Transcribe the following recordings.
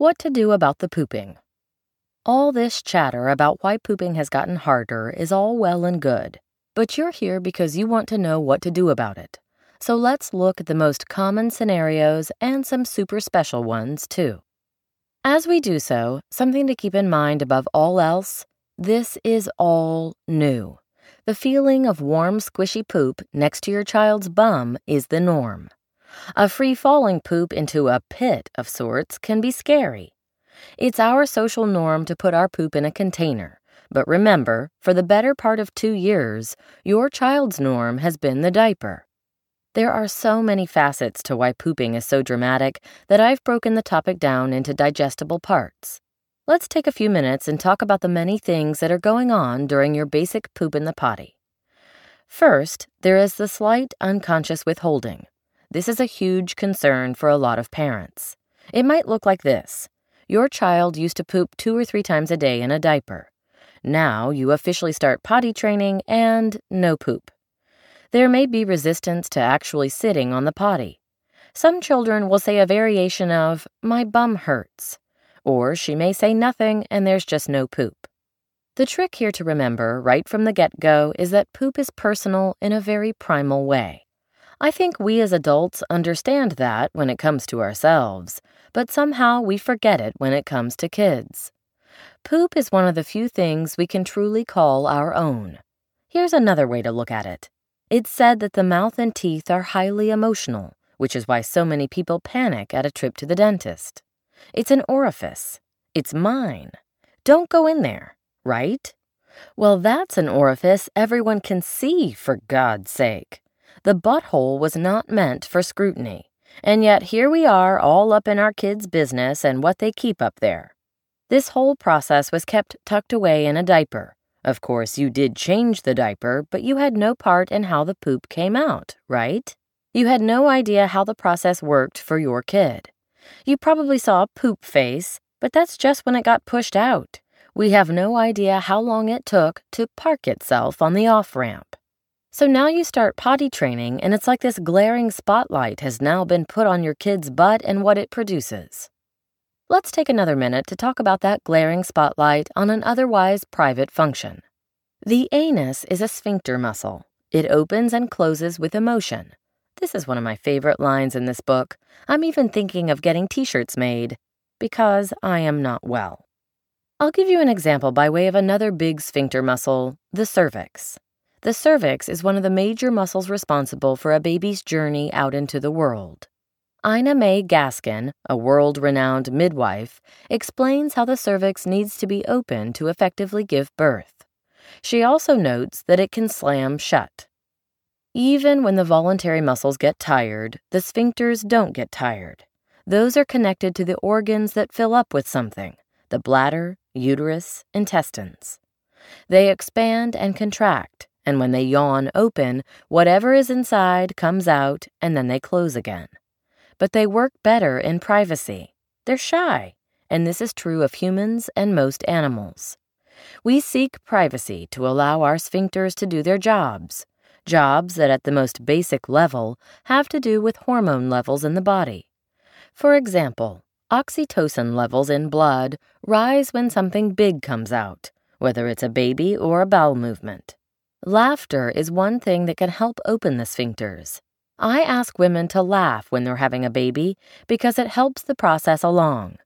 What to do about the pooping. All this chatter about why pooping has gotten harder is all well and good, but you're here because you want to know what to do about it. So let's look at the most common scenarios and some super special ones, too. As we do so, something to keep in mind above all else, this is all new. The feeling of warm, squishy poop next to your child's bum is the norm. A free-falling poop into a pit of sorts can be scary. It's our social norm to put our poop in a container, but remember, for the better part of 2 years, your child's norm has been the diaper. There are so many facets to why pooping is so dramatic that I've broken the topic down into digestible parts. Let's take a few minutes and talk about the many things that are going on during your basic poop in the potty. First, there is the slight unconscious withholding. This is a huge concern for a lot of parents. It might look like this. Your child used to poop 2 or 3 times a day in a diaper. Now you officially start potty training and no poop. There may be resistance to actually sitting on the potty. Some children will say a variation of, "My bum hurts," or she may say nothing and there's just no poop. The trick here to remember right from the get-go is that poop is personal in a very primal way. I think we as adults understand that when it comes to ourselves, but somehow we forget it when it comes to kids. Poop is one of the few things we can truly call our own. Here's another way to look at it. It's said that the mouth and teeth are highly emotional, which is why so many people panic at a trip to the dentist. It's an orifice. It's mine. Don't go in there, right? Well, that's an orifice everyone can see, for God's sake. The butthole was not meant for scrutiny, and yet here we are all up in our kids' business and what they keep up there. This whole process was kept tucked away in a diaper. Of course, you did change the diaper, but you had no part in how the poop came out, right? You had no idea how the process worked for your kid. You probably saw a poop face, but that's just when it got pushed out. We have no idea how long it took to park itself on the off-ramp. So now you start potty training, and it's like this glaring spotlight has now been put on your kid's butt and what it produces. Let's take another minute to talk about that glaring spotlight on an otherwise private function. The anus is a sphincter muscle. It opens and closes with emotion. This is one of my favorite lines in this book. I'm even thinking of getting t-shirts made because I am not well. I'll give you an example by way of another big sphincter muscle, the cervix. The cervix is one of the major muscles responsible for a baby's journey out into the world. Ina May Gaskin, a world-renowned midwife, explains how the cervix needs to be open to effectively give birth. She also notes that it can slam shut. Even when the voluntary muscles get tired, the sphincters don't get tired. Those are connected to the organs that fill up with something, the bladder, uterus, intestines. They expand and contract. And when they yawn open, whatever is inside comes out, and then they close again. But they work better in privacy. They're shy, and this is true of humans and most animals. We seek privacy to allow our sphincters to do their jobs that at the most basic level have to do with hormone levels in the body. For example, oxytocin levels in blood rise when something big comes out, whether it's a baby or a bowel movement. Laughter is one thing that can help open the sphincters. I ask women to laugh when they're having a baby because it helps the process along.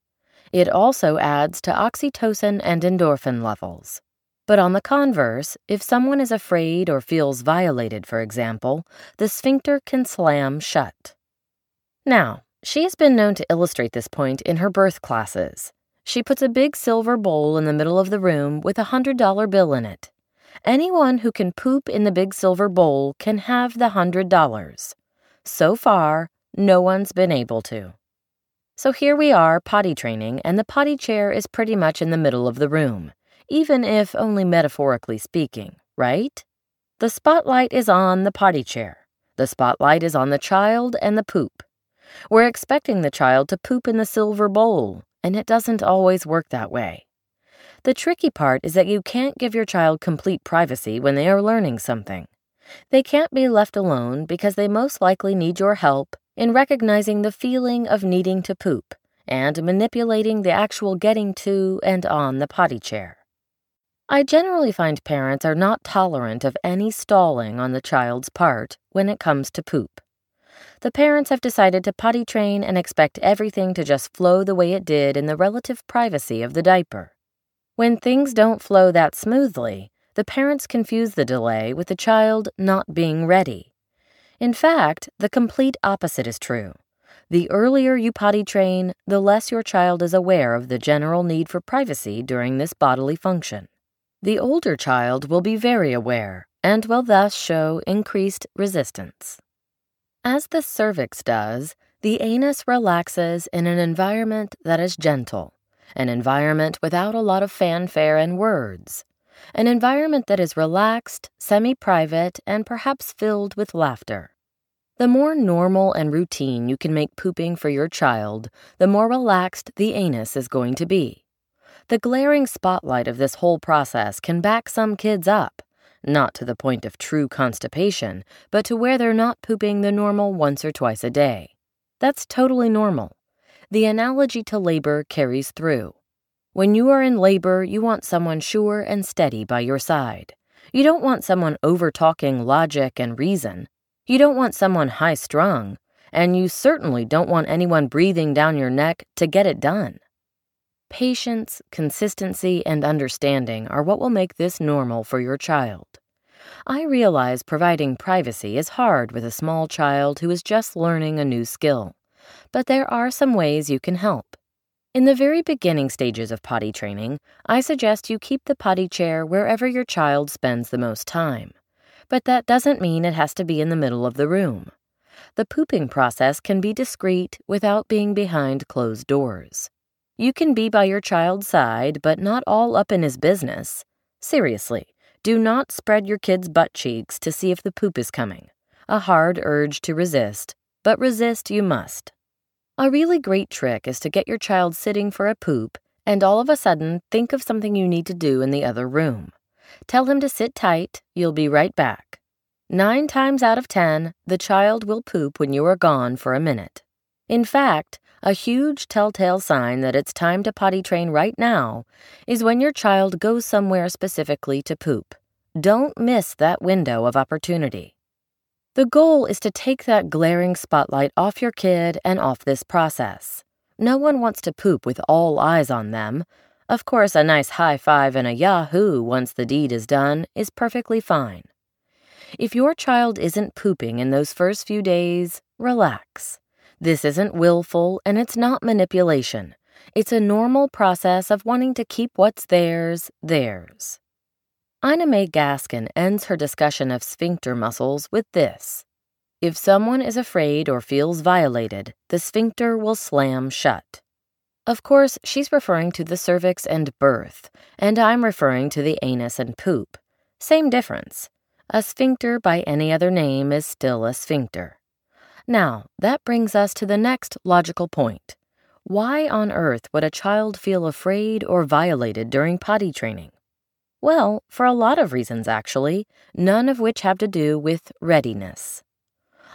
It also adds to oxytocin and endorphin levels. But on the converse, if someone is afraid or feels violated, for example, the sphincter can slam shut. Now, she has been known to illustrate this point in her birth classes. She puts a big silver bowl in the middle of the room with a $100 bill in it. Anyone who can poop in the big silver bowl can have the $100. So far, no one's been able to. So here we are potty training, and the potty chair is pretty much in the middle of the room, even if only metaphorically speaking, right? The spotlight is on the potty chair. The spotlight is on the child and the poop. We're expecting the child to poop in the silver bowl, and it doesn't always work that way. The tricky part is that you can't give your child complete privacy when they are learning something. They can't be left alone because they most likely need your help in recognizing the feeling of needing to poop and manipulating the actual getting to and on the potty chair. I generally find parents are not tolerant of any stalling on the child's part when it comes to poop. The parents have decided to potty train and expect everything to just flow the way it did in the relative privacy of the diaper. When things don't flow that smoothly, the parents confuse the delay with the child not being ready. In fact, the complete opposite is true. The earlier you potty train, the less your child is aware of the general need for privacy during this bodily function. The older child will be very aware and will thus show increased resistance. As the cervix does, the anus relaxes in an environment that is gentle, an environment without a lot of fanfare and words, an environment that is relaxed, semi-private, and perhaps filled with laughter. The more normal and routine you can make pooping for your child, the more relaxed the anus is going to be. The glaring spotlight of this whole process can back some kids up, not to the point of true constipation, but to where they're not pooping the normal once or twice a day. That's totally normal. The analogy to labor carries through. When you are in labor, you want someone sure and steady by your side. You don't want someone over-talking logic and reason. You don't want someone high-strung, and you certainly don't want anyone breathing down your neck to get it done. Patience, consistency, and understanding are what will make this normal for your child. I realize providing privacy is hard with a small child who is just learning a new skill, but there are some ways you can help. In the very beginning stages of potty training, I suggest you keep the potty chair wherever your child spends the most time, but that doesn't mean it has to be in the middle of the room. The pooping process can be discreet without being behind closed doors. You can be by your child's side, but not all up in his business. Seriously, do not spread your kid's butt cheeks to see if the poop is coming. A hard urge to resist, but resist you must. A really great trick is to get your child sitting for a poop and all of a sudden think of something you need to do in the other room. Tell him to sit tight, you'll be right back. 9 times out of 10, the child will poop when you are gone for a minute. In fact, a huge telltale sign that it's time to potty train right now is when your child goes somewhere specifically to poop. Don't miss that window of opportunity. The goal is to take that glaring spotlight off your kid and off this process. No one wants to poop with all eyes on them. Of course, a nice high five and a yahoo once the deed is done is perfectly fine. If your child isn't pooping in those first few days, relax. This isn't willful, and it's not manipulation. It's a normal process of wanting to keep what's theirs, theirs. Ina May Gaskin ends her discussion of sphincter muscles with this. If someone is afraid or feels violated, the sphincter will slam shut. Of course, she's referring to the cervix and birth, and I'm referring to the anus and poop. Same difference. A sphincter by any other name is still a sphincter. Now, that brings us to the next logical point. Why on earth would a child feel afraid or violated during potty training? Well, for a lot of reasons actually, none of which have to do with readiness.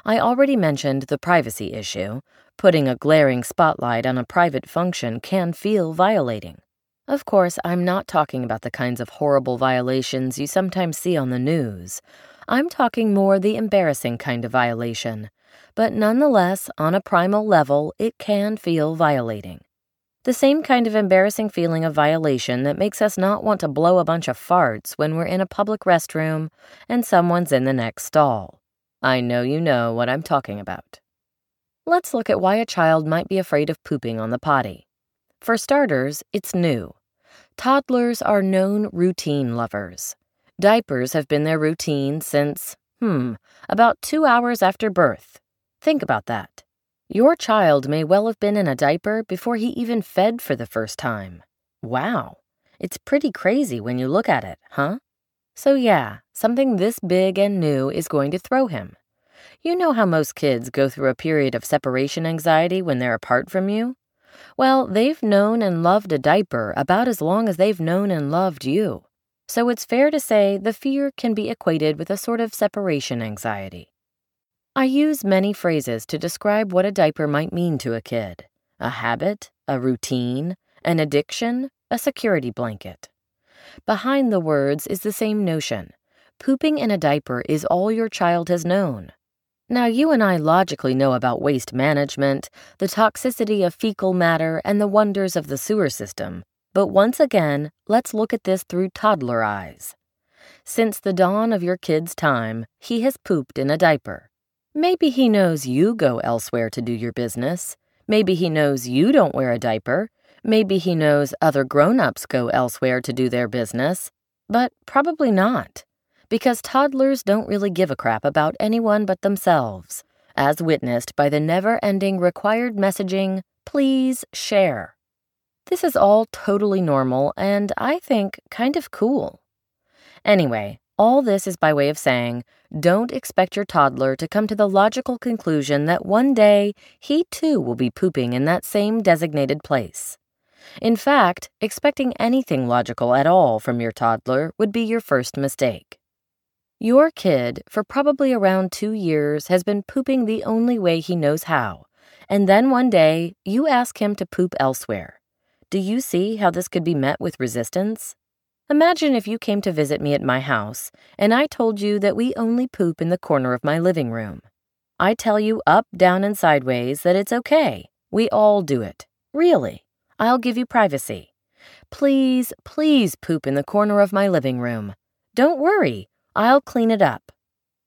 I already mentioned the privacy issue. Putting a glaring spotlight on a private function can feel violating. Of course, I'm not talking about the kinds of horrible violations you sometimes see on the news. I'm talking more the embarrassing kind of violation. But nonetheless, on a primal level, it can feel violating. The same kind of embarrassing feeling of violation that makes us not want to blow a bunch of farts when we're in a public restroom and someone's in the next stall. I know you know what I'm talking about. Let's look at why a child might be afraid of pooping on the potty. For starters, it's new. Toddlers are known routine lovers. Diapers have been their routine since, about 2 hours after birth. Think about that. Your child may well have been in a diaper before he even fed for the first time. Wow, it's pretty crazy when you look at it, huh? So yeah, something this big and new is going to throw him. You know how most kids go through a period of separation anxiety when they're apart from you? Well, they've known and loved a diaper about as long as they've known and loved you. So it's fair to say the fear can be equated with a sort of separation anxiety. I use many phrases to describe what a diaper might mean to a kid. A habit, a routine, an addiction, a security blanket. Behind the words is the same notion. Pooping in a diaper is all your child has known. Now, you and I logically know about waste management, the toxicity of fecal matter, and the wonders of the sewer system. But once again, let's look at this through toddler eyes. Since the dawn of your kid's time, he has pooped in a diaper. Maybe he knows you go elsewhere to do your business. Maybe he knows you don't wear a diaper. Maybe he knows other grown-ups go elsewhere to do their business. But probably not, because toddlers don't really give a crap about anyone but themselves, as witnessed by the never-ending required messaging, "Please share." This is all totally normal and, I think, kind of cool. Anyway, all this is by way of saying, don't expect your toddler to come to the logical conclusion that one day he too will be pooping in that same designated place. In fact, expecting anything logical at all from your toddler would be your first mistake. Your kid, for probably around 2 years, has been pooping the only way he knows how, and then one day you ask him to poop elsewhere. Do you see how this could be met with resistance? Imagine if you came to visit me at my house and I told you that we only poop in the corner of my living room. I tell you up, down, and sideways that it's okay. We all do it. Really. I'll give you privacy. Please, please poop in the corner of my living room. Don't worry. I'll clean it up.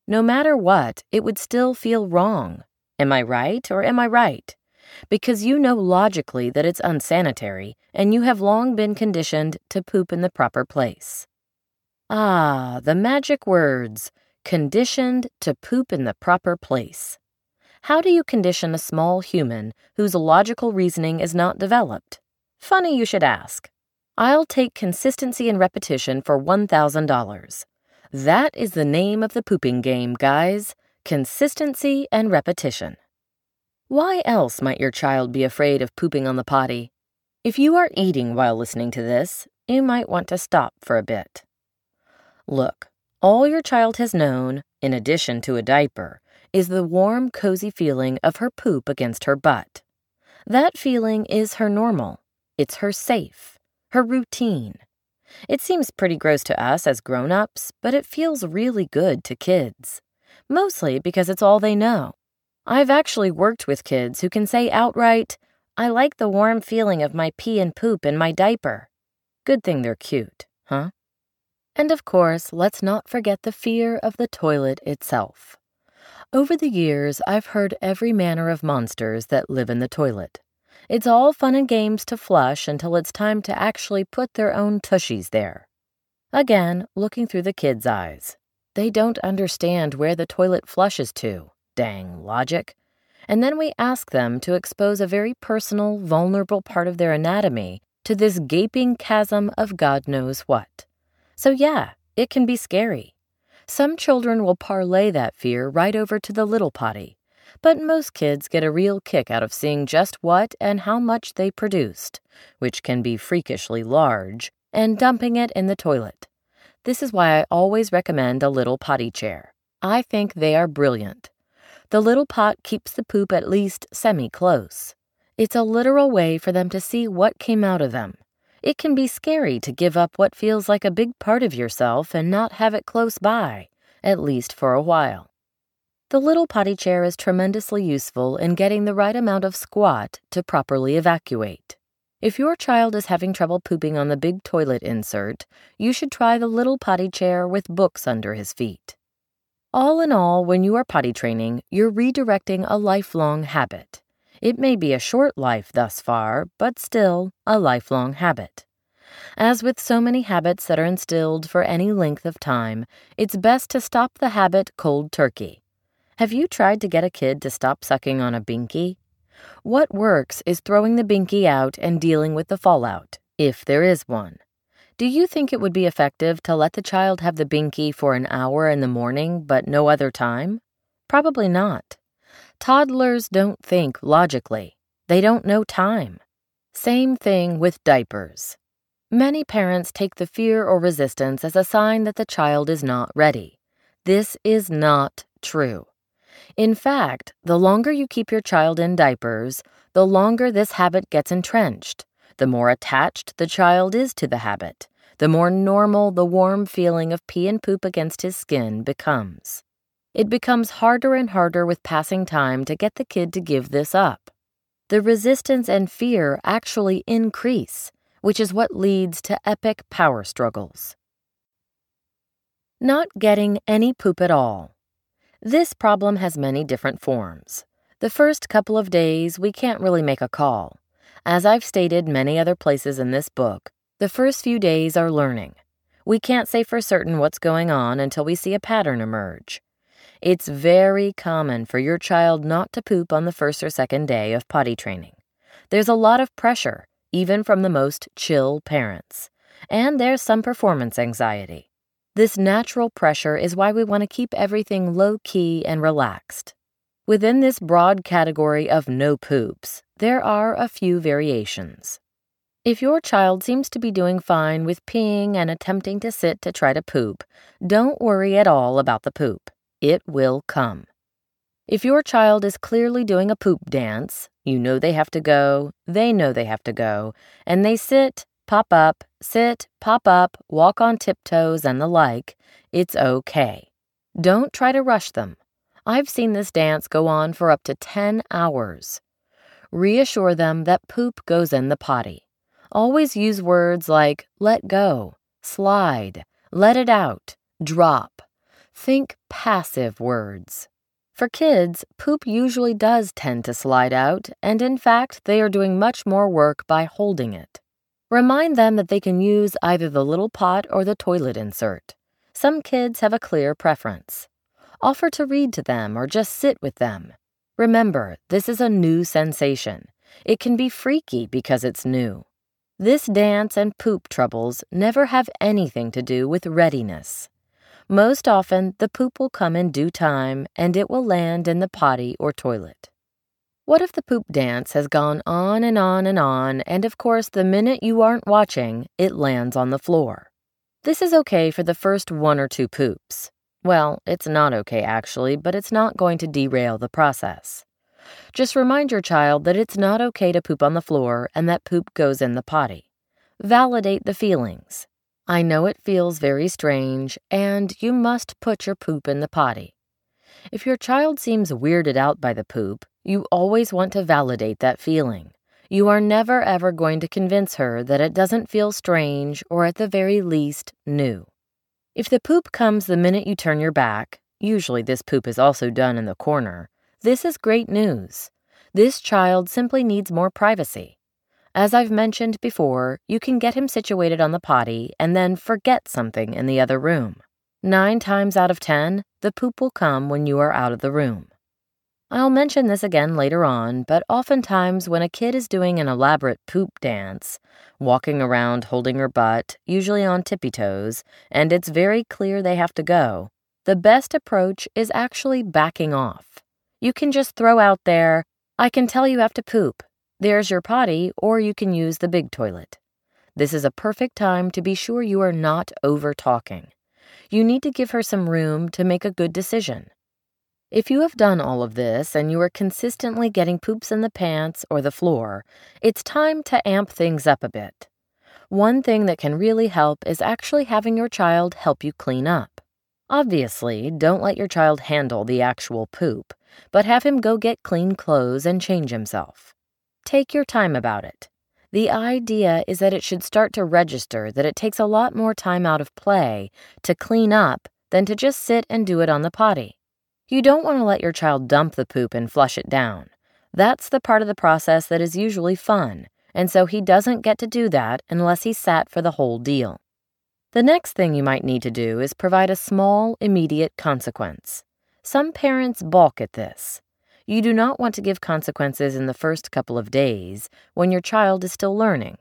No matter what, it would still feel wrong. Am I right or am I right? Because you know logically that it's unsanitary, and you have long been conditioned to poop in the proper place. Ah, the magic words, conditioned to poop in the proper place. How do you condition a small human whose logical reasoning is not developed? Funny you should ask. I'll take consistency and repetition for $1,000. That is the name of the pooping game, guys. Consistency and repetition. Why else might your child be afraid of pooping on the potty? If you are eating while listening to this, you might want to stop for a bit. Look, all your child has known, in addition to a diaper, is the warm, cozy feeling of her poop against her butt. That feeling is her normal. It's her safe, her routine. It seems pretty gross to us as grown-ups, but it feels really good to kids, mostly because it's all they know. I've actually worked with kids who can say outright, "I like the warm feeling of my pee and poop in my diaper." Good thing they're cute, huh? And of course, let's not forget the fear of the toilet itself. Over the years, I've heard every manner of monsters that live in the toilet. It's all fun and games to flush until it's time to actually put their own tushies there. Again, looking through the kids' eyes. They don't understand where the toilet flushes to. Dang logic. And then we ask them to expose a very personal, vulnerable part of their anatomy to this gaping chasm of God knows what. So yeah, it can be scary. Some children will parlay that fear right over to the little potty, but most kids get a real kick out of seeing just what and how much they produced, which can be freakishly large, and dumping it in the toilet. This is why I always recommend a little potty chair. I think they are brilliant. The little pot keeps the poop at least semi-close. It's a literal way for them to see what came out of them. It can be scary to give up what feels like a big part of yourself and not have it close by, at least for a while. The little potty chair is tremendously useful in getting the right amount of squat to properly evacuate. If your child is having trouble pooping on the big toilet insert, you should try the little potty chair with books under his feet. All in all, when you are potty training, you're redirecting a lifelong habit. It may be a short life thus far, but still a lifelong habit. As with so many habits that are instilled for any length of time, it's best to stop the habit cold turkey. Have you tried to get a kid to stop sucking on a binky? What works is throwing the binky out and dealing with the fallout, if there is one. Do you think it would be effective to let the child have the binky for an hour in the morning but no other time? Probably not. Toddlers don't think logically. They don't know time. Same thing with diapers. Many parents take the fear or resistance as a sign that the child is not ready. This is not true. In fact, the longer you keep your child in diapers, The longer this habit gets entrenched, the more attached the child is to the habit, the more normal the warm feeling of pee and poop against his skin becomes. It becomes harder and harder with passing time to get the kid to give this up. The resistance and fear actually increase, which is what leads to epic power struggles. Not getting any poop at all. This problem has many different forms. The first couple of days, we can't really make a call. As I've stated many other places in this book, the first few days are learning. We can't say for certain what's going on until we see a pattern emerge. It's very common for your child not to poop on the first or second day of potty training. There's a lot of pressure, even from the most chill parents. And there's some performance anxiety. This natural pressure is why we want to keep everything low-key and relaxed. Within this broad category of no poops, there are a few variations. If your child seems to be doing fine with peeing and attempting to sit to try to poop, don't worry at all about the poop. It will come. If your child is clearly doing a poop dance, you know they have to go, they know they have to go, and they sit, pop up, walk on tiptoes, and the like, it's okay. Don't try to rush them. I've seen this dance go on for up to 10 hours. Reassure them that poop goes in the potty. Always use words like let go, slide, let it out, drop. Think passive words. For kids, poop usually does tend to slide out, and in fact, they are doing much more work by holding it. Remind them that they can use either the little pot or the toilet insert. Some kids have a clear preference. Offer to read to them or just sit with them. Remember, this is a new sensation. It can be freaky because it's new. This dance and poop troubles never have anything to do with readiness. Most often, the poop will come in due time and it will land in the potty or toilet. What if the poop dance has gone on and on and on, and of course, the minute you aren't watching, it lands on the floor? This is okay for the first one or two poops. Well, it's not okay actually, but it's not going to derail the process. Just remind your child that it's not okay to poop on the floor and that poop goes in the potty. Validate the feelings. I know it feels very strange, and you must put your poop in the potty. If your child seems weirded out by the poop, you always want to validate that feeling. You are never ever going to convince her that it doesn't feel strange or at the very least new. If the poop comes the minute you turn your back, usually this poop is also done in the corner, this is great news. This child simply needs more privacy. As I've mentioned before, you can get him situated on the potty and then forget something in the other room. 9 times out of 10, the poop will come when you are out of the room. I'll mention this again later on, but oftentimes when a kid is doing an elaborate poop dance, walking around holding her butt, usually on tippy toes, and it's very clear they have to go, the best approach is actually backing off. You can just throw out there, "I can tell you have to poop. There's your potty," or you can use the big toilet. This is a perfect time to be sure you are not over-talking. You need to give her some room to make a good decision. If you have done all of this and you are consistently getting poops in the pants or the floor, it's time to amp things up a bit. One thing that can really help is actually having your child help you clean up. Obviously, don't let your child handle the actual poop, but have him go get clean clothes and change himself. Take your time about it. The idea is that it should start to register that it takes a lot more time out of play to clean up than to just sit and do it on the potty. You don't want to let your child dump the poop and flush it down. That's the part of the process that is usually fun, and so he doesn't get to do that unless he sat for the whole deal. The next thing you might need to do is provide a small, immediate consequence. Some parents balk at this. You do not want to give consequences in the first couple of days when your child is still learning.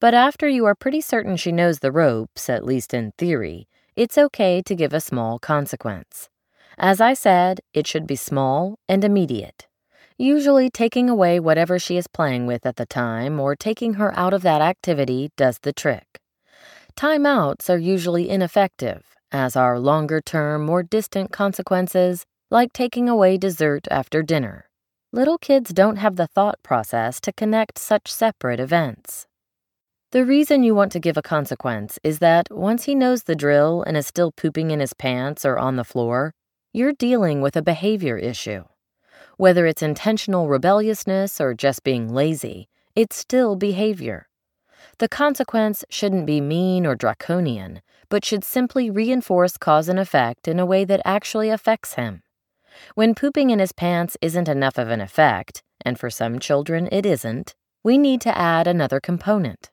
But after you are pretty certain she knows the ropes, at least in theory, it's okay to give a small consequence. As I said, it should be small and immediate, usually taking away whatever she is playing with at the time or taking her out of that activity does the trick. Timeouts are usually ineffective, as are longer-term, more distant consequences like taking away dessert after dinner. little kids don't have the thought process to connect such separate events. The reason you want to give a consequence is that once he knows the drill and is still pooping in his pants or on the floor, you're dealing with a behavior issue. Whether it's intentional rebelliousness or just being lazy, it's still behavior. The consequence shouldn't be mean or draconian, but should simply reinforce cause and effect in a way that actually affects him. When pooping in his pants isn't enough of an effect, and for some children it isn't, we need to add another component.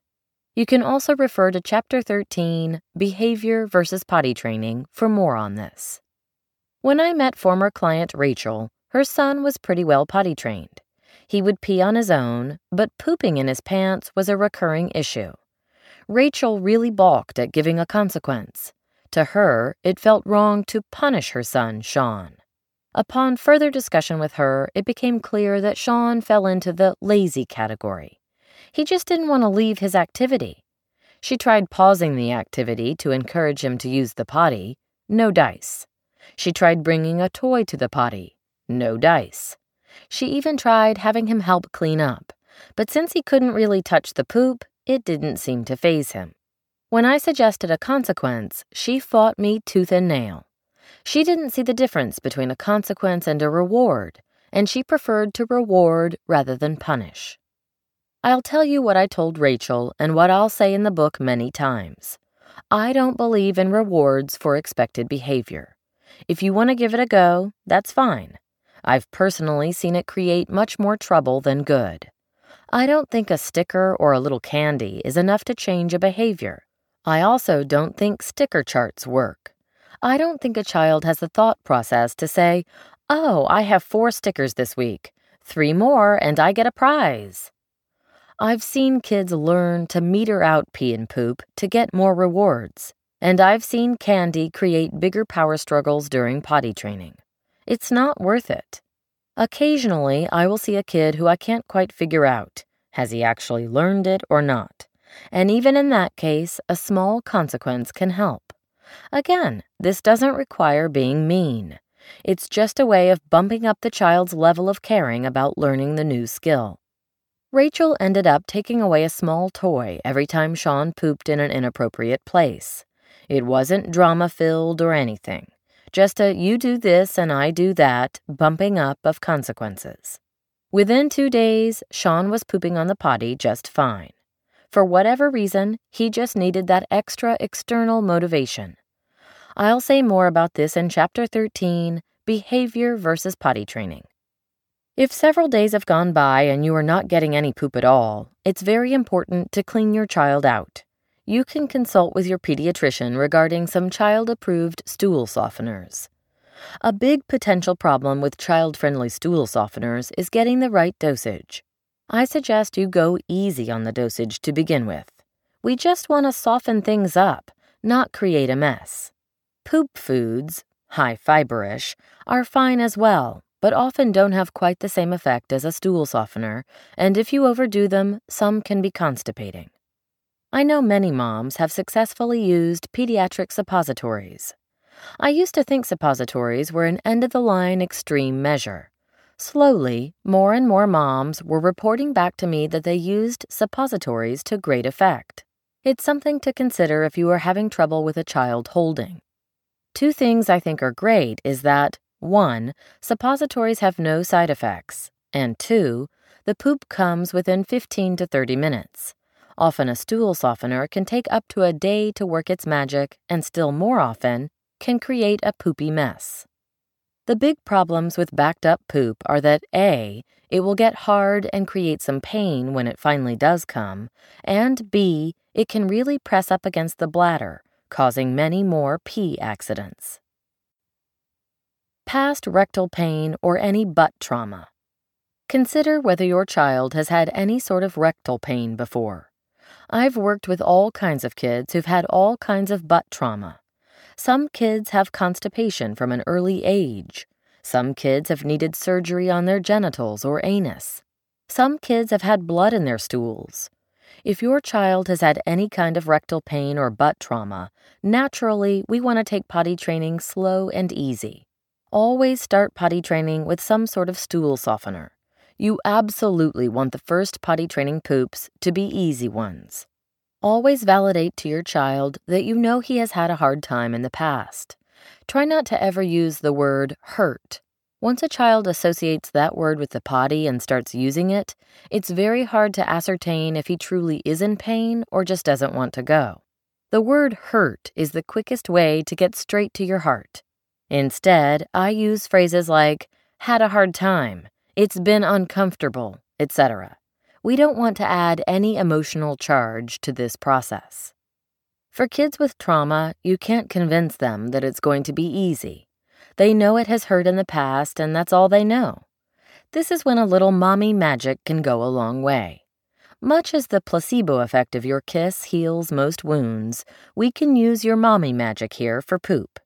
You can also refer to Chapter 13, Behavior versus Potty Training, for more on this. When I met former client Rachel, her son was pretty well potty trained. He would pee on his own, but pooping in his pants was a recurring issue. Rachel really balked at giving a consequence. To her, it felt wrong to punish her son, Sean. Upon further discussion with her, it became clear that Sean fell into the lazy category. He just didn't want to leave his activity. She tried pausing the activity to encourage him to use the potty. No dice. She tried bringing a toy to the potty. No dice. She even tried having him help clean up, but since he couldn't really touch the poop, it didn't seem to faze him. When I suggested a consequence, she fought me tooth and nail. She didn't see the difference between a consequence and a reward, and she preferred to reward rather than punish. I'll tell you what I told Rachel and what I'll say in the book many times. I don't believe in rewards for expected behavior. If you want to give it a go, that's fine. I've personally seen it create much more trouble than good. I don't think a sticker or a little candy is enough to change a behavior. I also don't think sticker charts work. I don't think a child has the thought process to say, "Oh, I have 4 stickers this week. 3 more and I get a prize." I've seen kids learn to meter out pee and poop to get more rewards, and I've seen candy create bigger power struggles during potty training. It's not worth it. Occasionally, I will see a kid who I can't quite figure out, has he actually learned it or not? And even in that case, a small consequence can help. Again, this doesn't require being mean. It's just a way of bumping up the child's level of caring about learning the new skill. Rachel ended up taking away a small toy every time Sean pooped in an inappropriate place. It wasn't drama-filled or anything. Just a you do this and I do that bumping up of consequences. Within 2 days, Sean was pooping on the potty just fine. For whatever reason, he just needed that extra external motivation. I'll say more about this in Chapter 13, Behavior versus Potty Training. If several days have gone by and you are not getting any poop at all, it's very important to clean your child out. You can consult with your pediatrician regarding some child-approved stool softeners. A big potential problem with child-friendly stool softeners is getting the right dosage. I suggest you go easy on the dosage to begin with. We just want to soften things up, not create a mess. Poop foods, high-fiberish, are fine as well, but often don't have quite the same effect as a stool softener, and if you overdo them, some can be constipating. I know many moms have successfully used pediatric suppositories. I used to think suppositories were an end-of-the-line extreme measure. Slowly, more and more moms were reporting back to me that they used suppositories to great effect. It's something to consider if you are having trouble with a child holding. 2 things I think are great is that, 1, suppositories have no side effects, and 2, the poop comes within 15 to 30 minutes. Often a stool softener can take up to a day to work its magic and still more often can create a poopy mess. The big problems with backed up poop are that A, it will get hard and create some pain when it finally does come, and B, it can really press up against the bladder, causing many more pee accidents. Past rectal pain or any butt trauma. Consider whether your child has had any sort of rectal pain before. I've worked with all kinds of kids who've had all kinds of butt trauma. Some kids have constipation from an early age. Some kids have needed surgery on their genitals or anus. Some kids have had blood in their stools. If your child has had any kind of rectal pain or butt trauma, naturally, we want to take potty training slow and easy. Always start potty training with some sort of stool softener. You absolutely want the first potty training poops to be easy ones. Always validate to your child that you know he has had a hard time in the past. Try not to ever use the word hurt. Once a child associates that word with the potty and starts using it, it's very hard to ascertain if he truly is in pain or just doesn't want to go. The word hurt is the quickest way to get straight to your heart. Instead, I use phrases like, had a hard time, it's been uncomfortable, etc. We don't want to add any emotional charge to this process. For kids with trauma, you can't convince them that it's going to be easy. They know it has hurt in the past, and that's all they know. This is when a little mommy magic can go a long way. Much as the placebo effect of your kiss heals most wounds, we can use your mommy magic here for poop.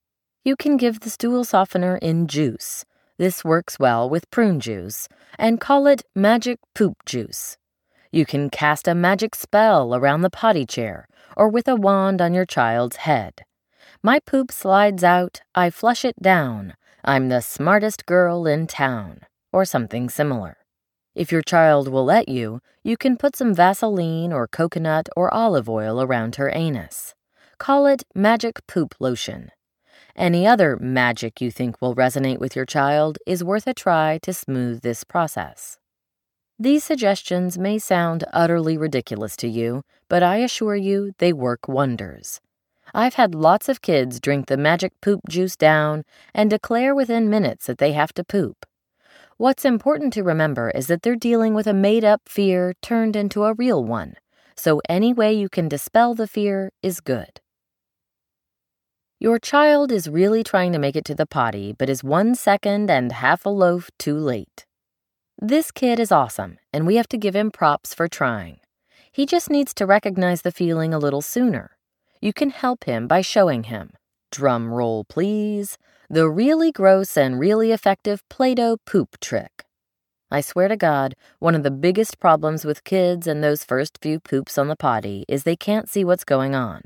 You can give the stool softener in juice. This works well with prune juice, and call it magic poop juice. You can cast a magic spell around the potty chair or with a wand on your child's head. My poop slides out, I flush it down, I'm the smartest girl in town, or something similar. If your child will let you, you can put some Vaseline or coconut or olive oil around her anus. Call it magic poop lotion. Any other magic you think will resonate with your child is worth a try to smooth this process. These suggestions may sound utterly ridiculous to you, but I assure you they work wonders. I've had lots of kids drink the magic poop juice down and declare within minutes that they have to poop. What's important to remember is that they're dealing with a made-up fear turned into a real one, so any way you can dispel the fear is good. Your child is really trying to make it to the potty, but is 1 second and half a loaf too late. This kid is awesome, and we have to give him props for trying. He just needs to recognize the feeling a little sooner. You can help him by showing him, drum roll please, the really gross and really effective Play-Doh poop trick. I swear to God, one of the biggest problems with kids and those first few poops on the potty is they can't see what's going on.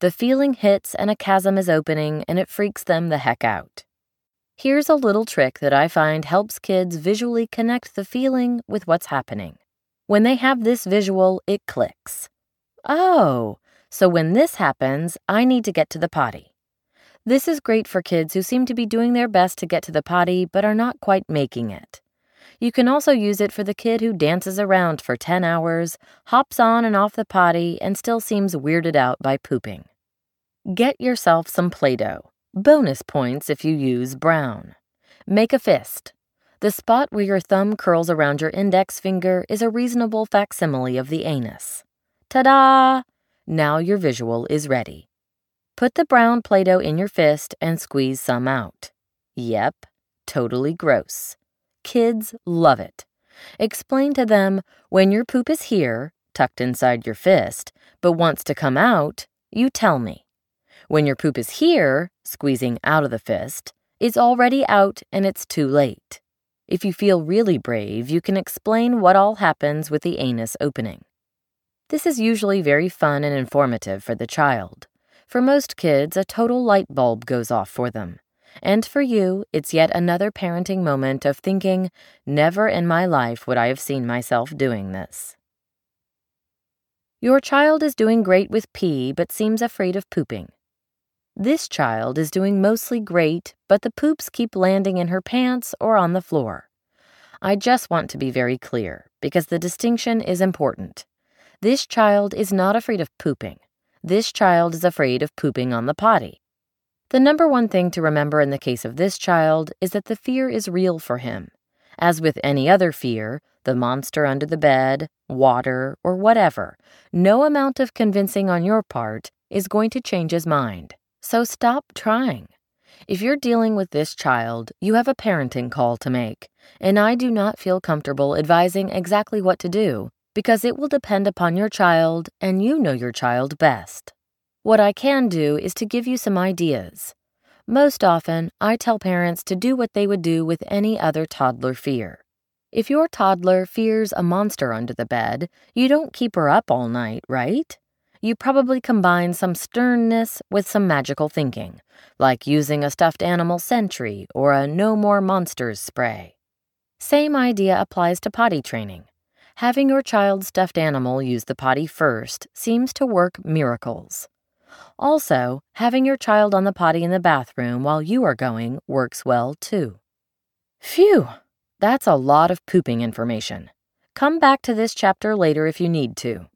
The feeling hits and a chasm is opening and it freaks them the heck out. Here's a little trick that I find helps kids visually connect the feeling with what's happening. When they have this visual, it clicks. Oh, so when this happens, I need to get to the potty. This is great for kids who seem to be doing their best to get to the potty but are not quite making it. You can also use it for the kid who dances around for 10 hours, hops on and off the potty, and still seems weirded out by pooping. Get yourself some Play-Doh. Bonus points if you use brown. Make a fist. The spot where your thumb curls around your index finger is a reasonable facsimile of the anus. Ta-da! Now your visual is ready. Put the brown Play-Doh in your fist and squeeze some out. Yep, totally gross. Kids love it. Explain to them, when your poop is here, tucked inside your fist, but wants to come out, you tell me. When your poop is here, squeezing out of the fist, it's already out and it's too late. If you feel really brave, you can explain what all happens with the anus opening. This is usually very fun and informative for the child. For most kids, a total light bulb goes off for them. And for you, it's yet another parenting moment of thinking, never in my life would I have seen myself doing this. Your child is doing great with pee but seems afraid of pooping. This child is doing mostly great, but the poops keep landing in her pants or on the floor. I just want to be very clear, because the distinction is important. This child is not afraid of pooping. This child is afraid of pooping on the potty. The number one thing to remember in the case of this child is that the fear is real for him. As with any other fear, the monster under the bed, water, or whatever, no amount of convincing on your part is going to change his mind. So stop trying. If you're dealing with this child, you have a parenting call to make, and I do not feel comfortable advising exactly what to do, because it will depend upon your child, and you know your child best. What I can do is to give you some ideas. Most often, I tell parents to do what they would do with any other toddler fear. If your toddler fears a monster under the bed, you don't keep her up all night, right? You probably combine some sternness with some magical thinking, like using a stuffed animal sentry or a No More Monsters spray. Same idea applies to potty training. Having your child's stuffed animal use the potty first seems to work miracles. Also, having your child on the potty in the bathroom while you are going works well, too. Phew! That's a lot of pooping information. Come back to this chapter later if you need to.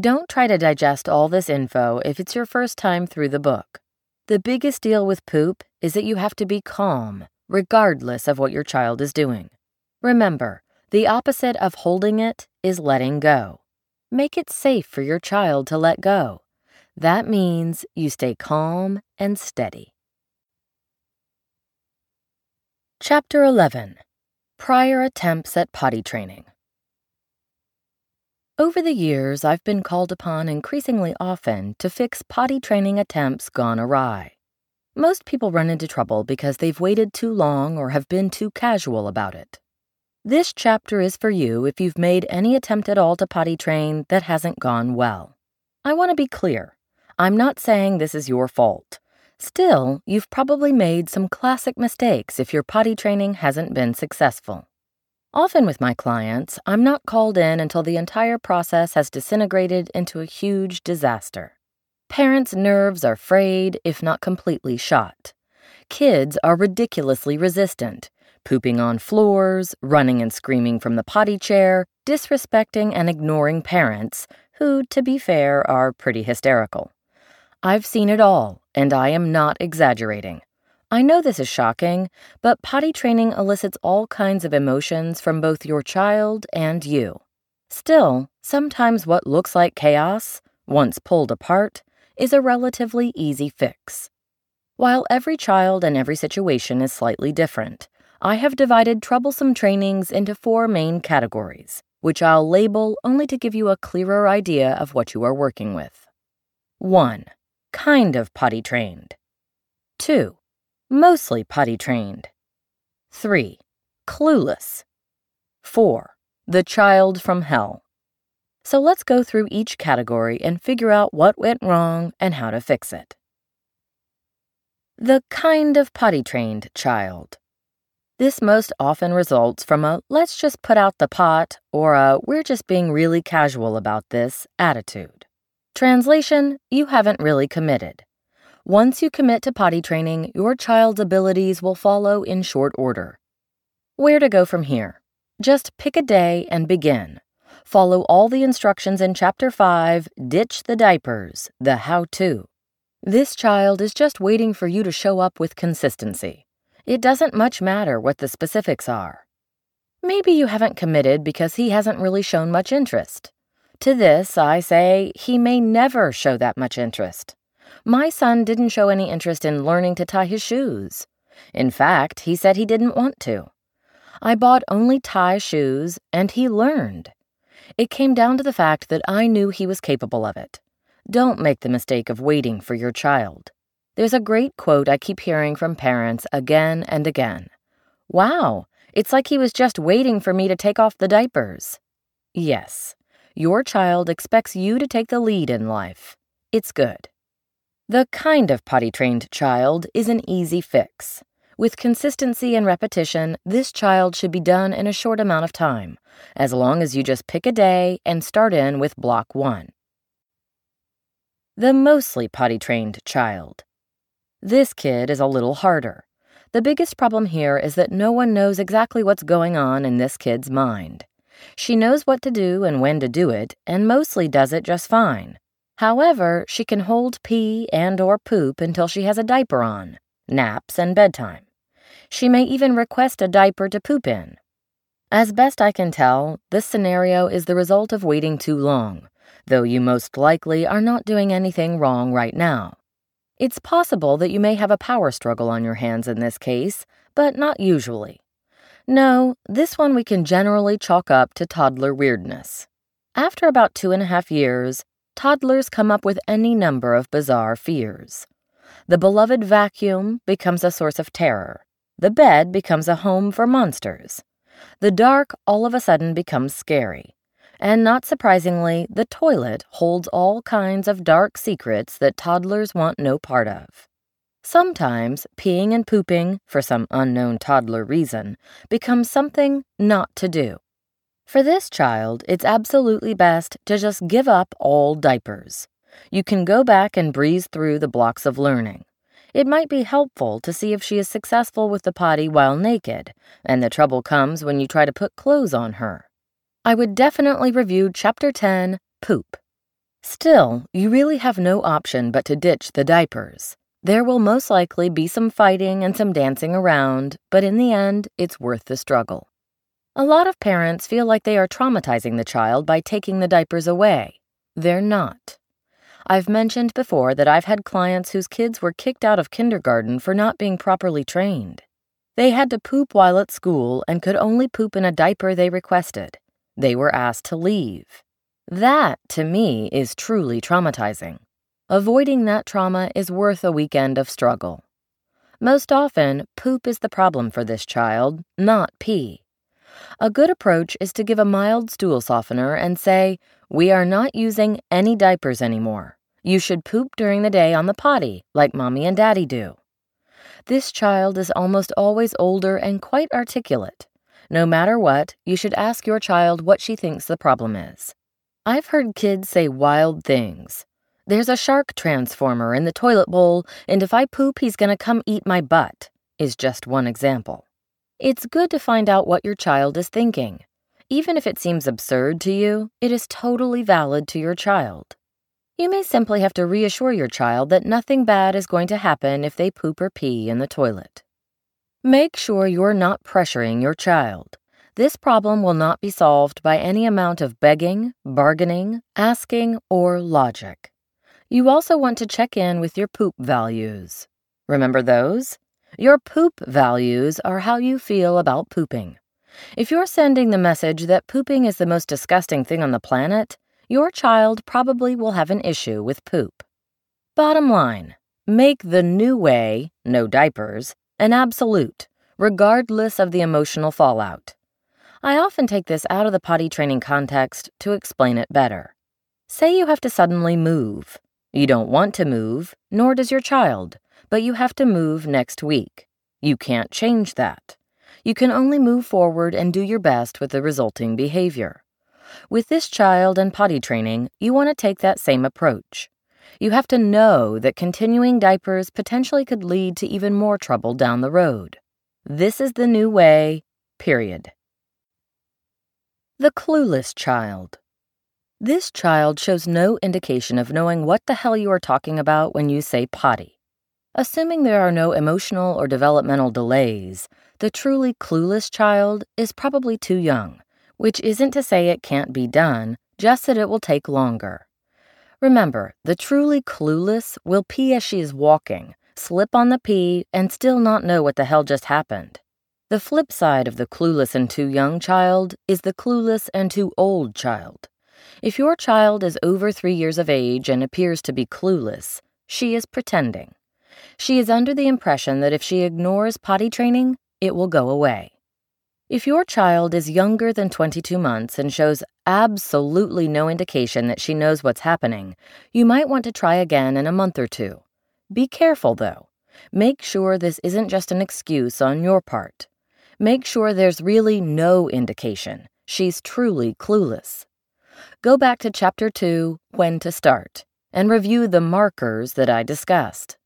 Don't try to digest all this info if it's your first time through the book. The biggest deal with poop is that you have to be calm, regardless of what your child is doing. Remember, the opposite of holding it is letting go. Make it safe for your child to let go. That means you stay calm and steady. Chapter 11. Prior attempts at potty training. Over the years, I've been called upon increasingly often to fix potty training attempts gone awry. Most people run into trouble because they've waited too long or have been too casual about it. This chapter is for you if you've made any attempt at all to potty train that hasn't gone well. I want to be clear. I'm not saying this is your fault. Still, you've probably made some classic mistakes if your potty training hasn't been successful. Often with my clients, I'm not called in until the entire process has disintegrated into a huge disaster. Parents' nerves are frayed, if not completely shot. Kids are ridiculously resistant, pooping on floors, running and screaming from the potty chair, disrespecting and ignoring parents, who, to be fair, are pretty hysterical. I've seen it all, and I am not exaggerating. I know this is shocking, but potty training elicits all kinds of emotions from both your child and you. Still, sometimes what looks like chaos, once pulled apart, is a relatively easy fix. While every child and every situation is slightly different, I have divided troublesome trainings into 4 main categories, which I'll label only to give you a clearer idea of what you are working with. 1. Kind of potty trained. 2. Mostly potty trained. 3. Clueless. 4. The child from hell. So let's go through each category and figure out what went wrong and how to fix it. The kind of potty trained child. This most often results from a "let's just put out the pot" or a "we're just being really casual about this" attitude. Translation, you haven't really committed. Once you commit to potty training, your child's abilities will follow in short order. Where to go from here? Just pick a day and begin. Follow all the instructions in Chapter 5, Ditch the Diapers, the how-to. This child is just waiting for you to show up with consistency. It doesn't much matter what the specifics are. Maybe you haven't committed because he hasn't really shown much interest. To this, I say, he may never show that much interest. My son didn't show any interest in learning to tie his shoes. In fact, he said he didn't want to. I bought only tie shoes, and he learned. It came down to the fact that I knew he was capable of it. Don't make the mistake of waiting for your child. There's a great quote I keep hearing from parents again and again. "Wow, it's like he was just waiting for me to take off the diapers." Yes, your child expects you to take the lead in life. It's good. The kind of potty-trained child is an easy fix. With consistency and repetition, this child should be done in a short amount of time, as long as you just pick a day and start in with block 1. The mostly potty-trained child. This kid is a little harder. The biggest problem here is that no one knows exactly what's going on in this kid's mind. She knows what to do and when to do it, and mostly does it just fine. However, she can hold pee and/or poop until she has a diaper on, naps and bedtime. She may even request a diaper to poop in. As best I can tell, this scenario is the result of waiting too long, though you most likely are not doing anything wrong right now. It's possible that you may have a power struggle on your hands in this case, but not usually. No, this one we can generally chalk up to toddler weirdness. After about 2.5 years, toddlers come up with any number of bizarre fears. The beloved vacuum becomes a source of terror. The bed becomes a home for monsters. The dark all of a sudden becomes scary. And not surprisingly, the toilet holds all kinds of dark secrets that toddlers want no part of. Sometimes peeing and pooping, for some unknown toddler reason, becomes something not to do. For this child, it's absolutely best to just give up all diapers. You can go back and breeze through the blocks of learning. It might be helpful to see if she is successful with the potty while naked, and the trouble comes when you try to put clothes on her. I would definitely review Chapter 10, Poop. Still, you really have no option but to ditch the diapers. There will most likely be some fighting and some dancing around, but in the end, it's worth the struggle. A lot of parents feel like they are traumatizing the child by taking the diapers away. They're not. I've mentioned before that I've had clients whose kids were kicked out of kindergarten for not being properly trained. They had to poop while at school and could only poop in a diaper they requested. They were asked to leave. That, to me, is truly traumatizing. Avoiding that trauma is worth a weekend of struggle. Most often, poop is the problem for this child, not pee. A good approach is to give a mild stool softener and say, "We are not using any diapers anymore. You should poop during the day on the potty, like Mommy and Daddy do." This child is almost always older and quite articulate. No matter what, you should ask your child what she thinks the problem is. I've heard kids say wild things. "There's a shark transformer in the toilet bowl, and if I poop, he's going to come eat my butt," is just one example. It's good to find out what your child is thinking. Even if it seems absurd to you, it is totally valid to your child. You may simply have to reassure your child that nothing bad is going to happen if they poop or pee in the toilet. Make sure you're not pressuring your child. This problem will not be solved by any amount of begging, bargaining, asking, or logic. You also want to check in with your poop values. Remember those? Your poop values are how you feel about pooping. If you're sending the message that pooping is the most disgusting thing on the planet, your child probably will have an issue with poop. Bottom line, make the new way, no diapers, an absolute, regardless of the emotional fallout. I often take this out of the potty training context to explain it better. Say you have to suddenly move. You don't want to move, nor does your child. But you have to move next week. You can't change that. You can only move forward and do your best with the resulting behavior. With this child and potty training, you want to take that same approach. You have to know that continuing diapers potentially could lead to even more trouble down the road. This is the new way, period. The clueless child. This child shows no indication of knowing what the hell you are talking about when you say potty. Assuming there are no emotional or developmental delays, the truly clueless child is probably too young, which isn't to say it can't be done, just that it will take longer. Remember, the truly clueless will pee as she is walking, slip on the pee, and still not know what the hell just happened. The flip side of the clueless and too young child is the clueless and too old child. If your child is over 3 years of age and appears to be clueless, she is pretending. She is under the impression that if she ignores potty training, it will go away. If your child is younger than 22 months and shows absolutely no indication that she knows what's happening, you might want to try again in a month or two. Be careful, though. Make sure this isn't just an excuse on your part. Make sure there's really no indication. She's truly clueless. Go back to Chapter 2, When to Start, and review the markers that I discussed.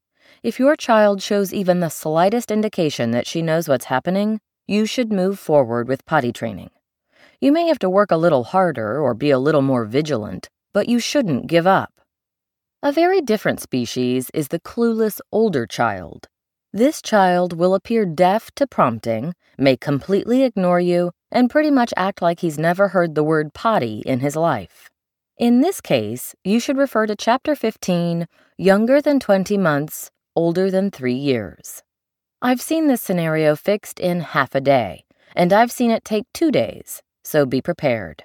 If your child shows even the slightest indication that she knows what's happening, you should move forward with potty training. You may have to work a little harder or be a little more vigilant, but you shouldn't give up. A very different species is the clueless older child. This child will appear deaf to prompting, may completely ignore you, and pretty much act like he's never heard the word potty in his life. In this case, you should refer to Chapter 15, Younger than 20 months, older than 3 years. I've seen this scenario fixed in half a day, and I've seen it take 2 days, so be prepared.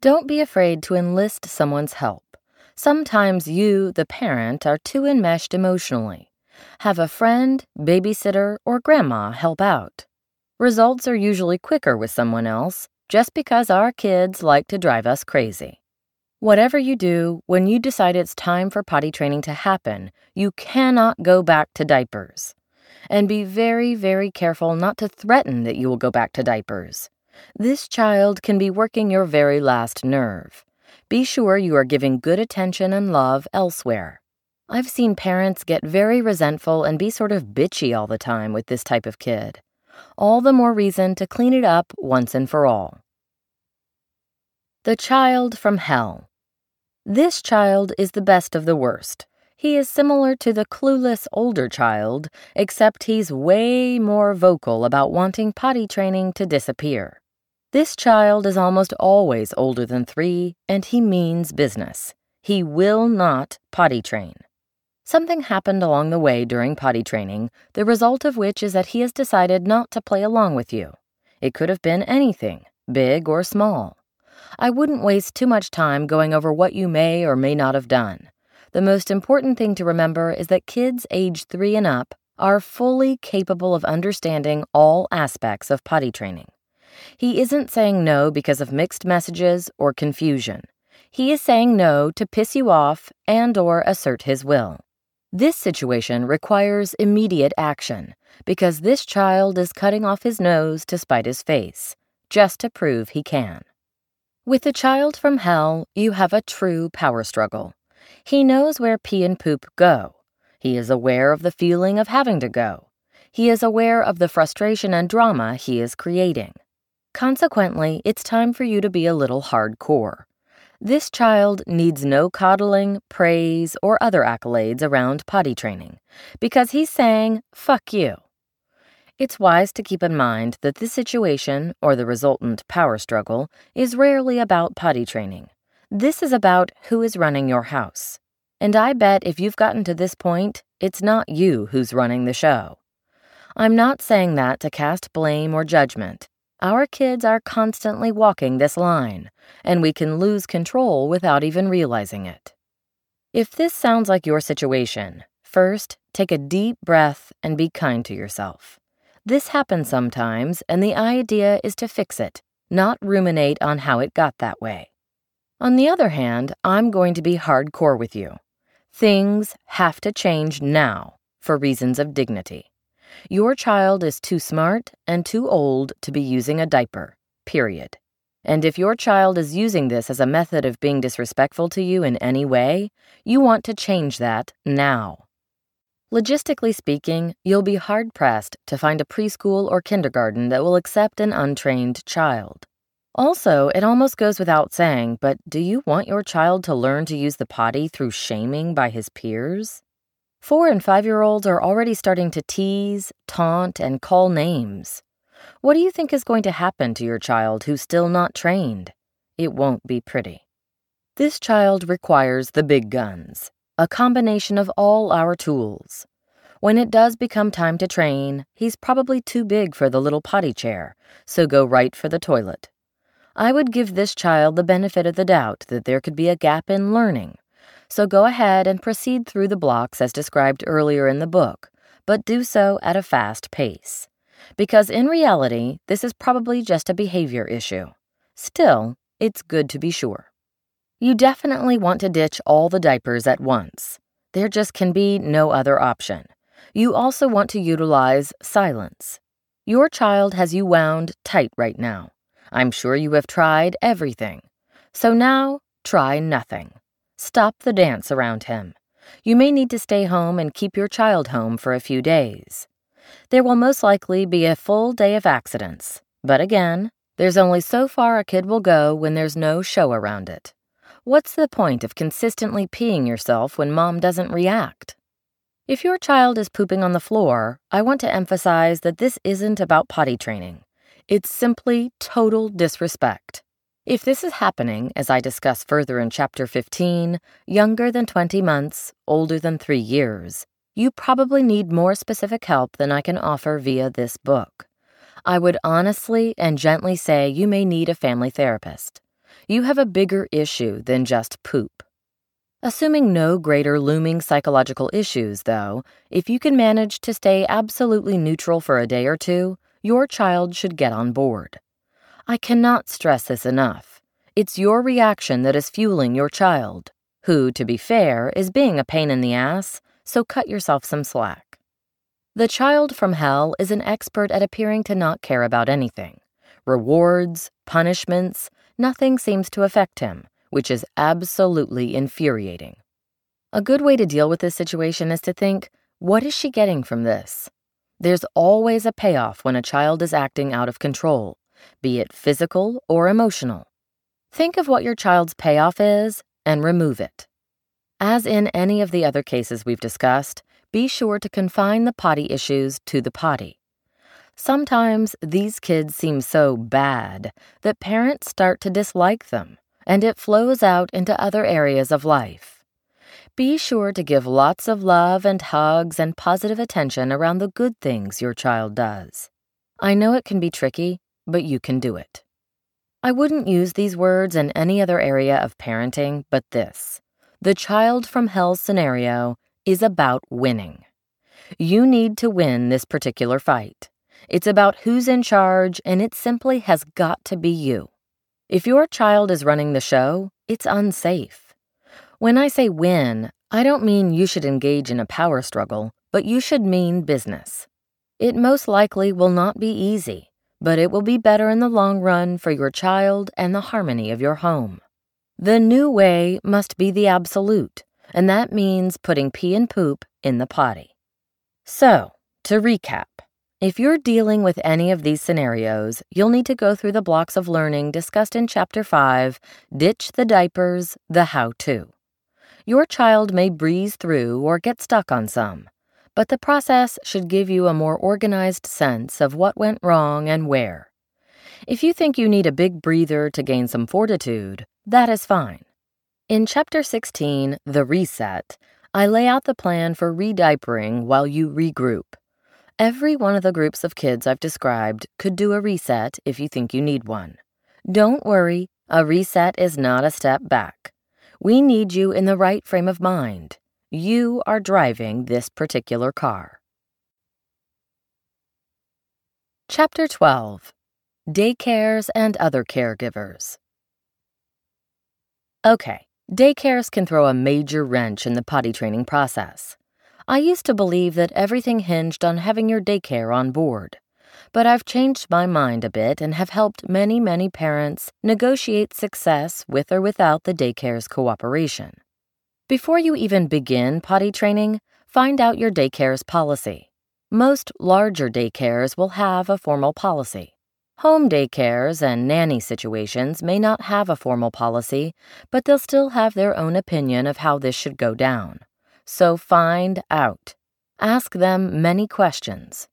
Don't be afraid to enlist someone's help. Sometimes you, the parent, are too enmeshed emotionally. Have a friend, babysitter, or grandma help out. Results are usually quicker with someone else, just because our kids like to drive us crazy. Whatever you do, when you decide it's time for potty training to happen, you cannot go back to diapers. And be very, very careful not to threaten that you will go back to diapers. This child can be working your very last nerve. Be sure you are giving good attention and love elsewhere. I've seen parents get very resentful and be sort of bitchy all the time with this type of kid. All the more reason to clean it up once and for all. The child from hell. This child is the best of the worst. He is similar to the clueless older child, except he's way more vocal about wanting potty training to disappear. This child is almost always older than 3, and he means business. He will not potty train. Something happened along the way during potty training, the result of which is that he has decided not to play along with you. It could have been anything, big or small. I wouldn't waste too much time going over what you may or may not have done. The most important thing to remember is that kids age 3 and up are fully capable of understanding all aspects of potty training. He isn't saying no because of mixed messages or confusion. He is saying no to piss you off and/or assert his will. This situation requires immediate action because this child is cutting off his nose to spite his face, just to prove he can. With the child from hell, you have a true power struggle. He knows where pee and poop go. He is aware of the feeling of having to go. He is aware of the frustration and drama he is creating. Consequently, it's time for you to be a little hardcore. This child needs no coddling, praise, or other accolades around potty training, because he's saying, fuck you. It's wise to keep in mind that this situation, or the resultant power struggle, is rarely about potty training. This is about who is running your house. And I bet if you've gotten to this point, it's not you who's running the show. I'm not saying that to cast blame or judgment. Our kids are constantly walking this line, and we can lose control without even realizing it. If this sounds like your situation, first, take a deep breath and be kind to yourself. This happens sometimes, and the idea is to fix it, not ruminate on how it got that way. On the other hand, I'm going to be hardcore with you. Things have to change now for reasons of dignity. Your child is too smart and too old to be using a diaper, period. And if your child is using this as a method of being disrespectful to you in any way, you want to change that now. Logistically speaking, you'll be hard-pressed to find a preschool or kindergarten that will accept an untrained child. Also, it almost goes without saying, but do you want your child to learn to use the potty through shaming by his peers? 4 and 5-year-olds are already starting to tease, taunt, and call names. What do you think is going to happen to your child who's still not trained? It won't be pretty. This child requires the big guns. A combination of all our tools. When it does become time to train, he's probably too big for the little potty chair, so go right for the toilet. I would give this child the benefit of the doubt that there could be a gap in learning, so go ahead and proceed through the blocks as described earlier in the book, but do so at a fast pace. Because in reality, this is probably just a behavior issue. Still, it's good to be sure. You definitely want to ditch all the diapers at once. There just can be no other option. You also want to utilize silence. Your child has you wound tight right now. I'm sure you have tried everything. So now, try nothing. Stop the dance around him. You may need to stay home and keep your child home for a few days. There will most likely be a full day of accidents. But again, there's only so far a kid will go when there's no show around it. What's the point of consistently peeing yourself when mom doesn't react? If your child is pooping on the floor, I want to emphasize that this isn't about potty training. It's simply total disrespect. If this is happening, as I discuss further in Chapter 15, younger than 20 months, older than 3 years, you probably need more specific help than I can offer via this book. I would honestly and gently say you may need a family therapist. You have a bigger issue than just poop. Assuming no greater looming psychological issues, though, if you can manage to stay absolutely neutral for a day or two, your child should get on board. I cannot stress this enough. It's your reaction that is fueling your child, who, to be fair, is being a pain in the ass, so cut yourself some slack. The child from hell is an expert at appearing to not care about anything. Rewards, punishments, nothing seems to affect him, which is absolutely infuriating. A good way to deal with this situation is to think, what is she getting from this? There's always a payoff when a child is acting out of control, be it physical or emotional. Think of what your child's payoff is and remove it. As in any of the other cases we've discussed, be sure to confine the potty issues to the potty. Sometimes these kids seem so bad that parents start to dislike them, and it flows out into other areas of life. Be sure to give lots of love and hugs and positive attention around the good things your child does. I know it can be tricky, but you can do it. I wouldn't use these words in any other area of parenting but this. The child from hell scenario is about winning. You need to win this particular fight. It's about who's in charge, and it simply has got to be you. If your child is running the show, it's unsafe. When I say win, I don't mean you should engage in a power struggle, but you should mean business. It most likely will not be easy, but it will be better in the long run for your child and the harmony of your home. The new way must be the absolute, and that means putting pee and poop in the potty. So, to recap. If you're dealing with any of these scenarios, you'll need to go through the blocks of learning discussed in Chapter 5, Ditch the Diapers, the How-To. Your child may breeze through or get stuck on some, but the process should give you a more organized sense of what went wrong and where. If you think you need a big breather to gain some fortitude, that is fine. In Chapter 16, The Reset, I lay out the plan for re-diapering while you regroup. Every one of the groups of kids I've described could do a reset if you think you need one. Don't worry, a reset is not a step back. We need you in the right frame of mind. You are driving this particular car. Chapter 12, Daycares and Other Caregivers. Okay, daycares can throw a major wrench in the potty training process. I used to believe that everything hinged on having your daycare on board, but I've changed my mind a bit and have helped many, many parents negotiate success with or without the daycare's cooperation. Before you even begin potty training, find out your daycare's policy. Most larger daycares will have a formal policy. Home daycares and nanny situations may not have a formal policy, but they'll still have their own opinion of how this should go down. So find out. Ask them many questions.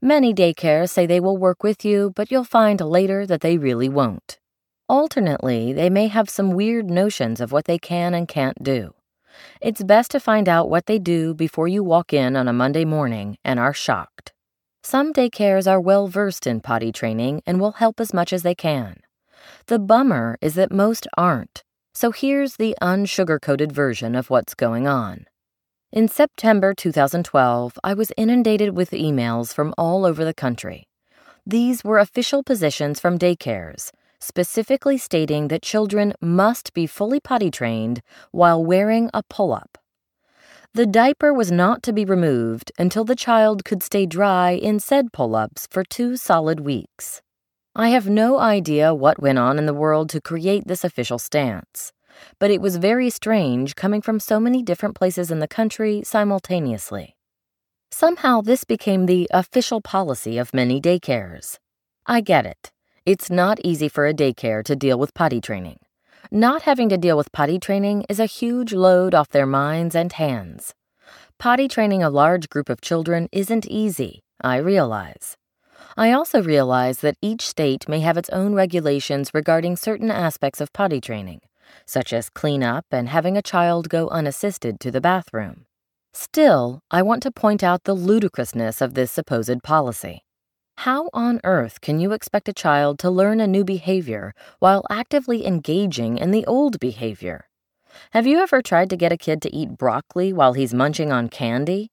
Many daycares say they will work with you, but you'll find later that they really won't. Alternately, they may have some weird notions of what they can and can't do. It's best to find out what they do before you walk in on a Monday morning and are shocked. Some daycares are well-versed in potty training and will help as much as they can. The bummer is that most aren't, so here's the unsugar-coated version of what's going on. In September 2012, I was inundated with emails from all over the country. These were official positions from daycares, specifically stating that children must be fully potty trained while wearing a pull-up. The diaper was not to be removed until the child could stay dry in said pull-ups for 2 solid weeks. I have no idea what went on in the world to create this official stance, but it was very strange coming from so many different places in the country simultaneously. Somehow this became the official policy of many daycares. I get it. It's not easy for a daycare to deal with potty training. Not having to deal with potty training is a huge load off their minds and hands. Potty training a large group of children isn't easy, I realize. I also realize that each state may have its own regulations regarding certain aspects of potty training, such as cleanup and having a child go unassisted to the bathroom. Still, I want to point out the ludicrousness of this supposed policy. How on earth can you expect a child to learn a new behavior while actively engaging in the old behavior? Have you ever tried to get a kid to eat broccoli while he's munching on candy?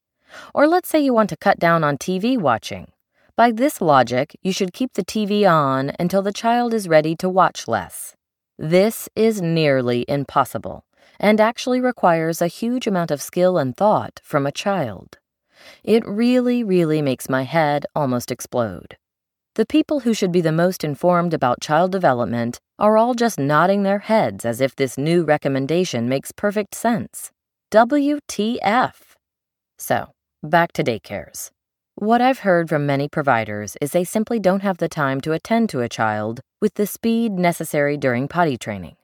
Or let's say you want to cut down on TV watching. By this logic, you should keep the TV on until the child is ready to watch less. This is nearly impossible and actually requires a huge amount of skill and thought from a child. It really, makes my head almost explode. The people who should be the most informed about child development are all just nodding their heads as if this new recommendation makes perfect sense. WTF! So, back to daycares. What I've heard from many providers is they simply don't have the time to attend to a child with the speed necessary during potty training.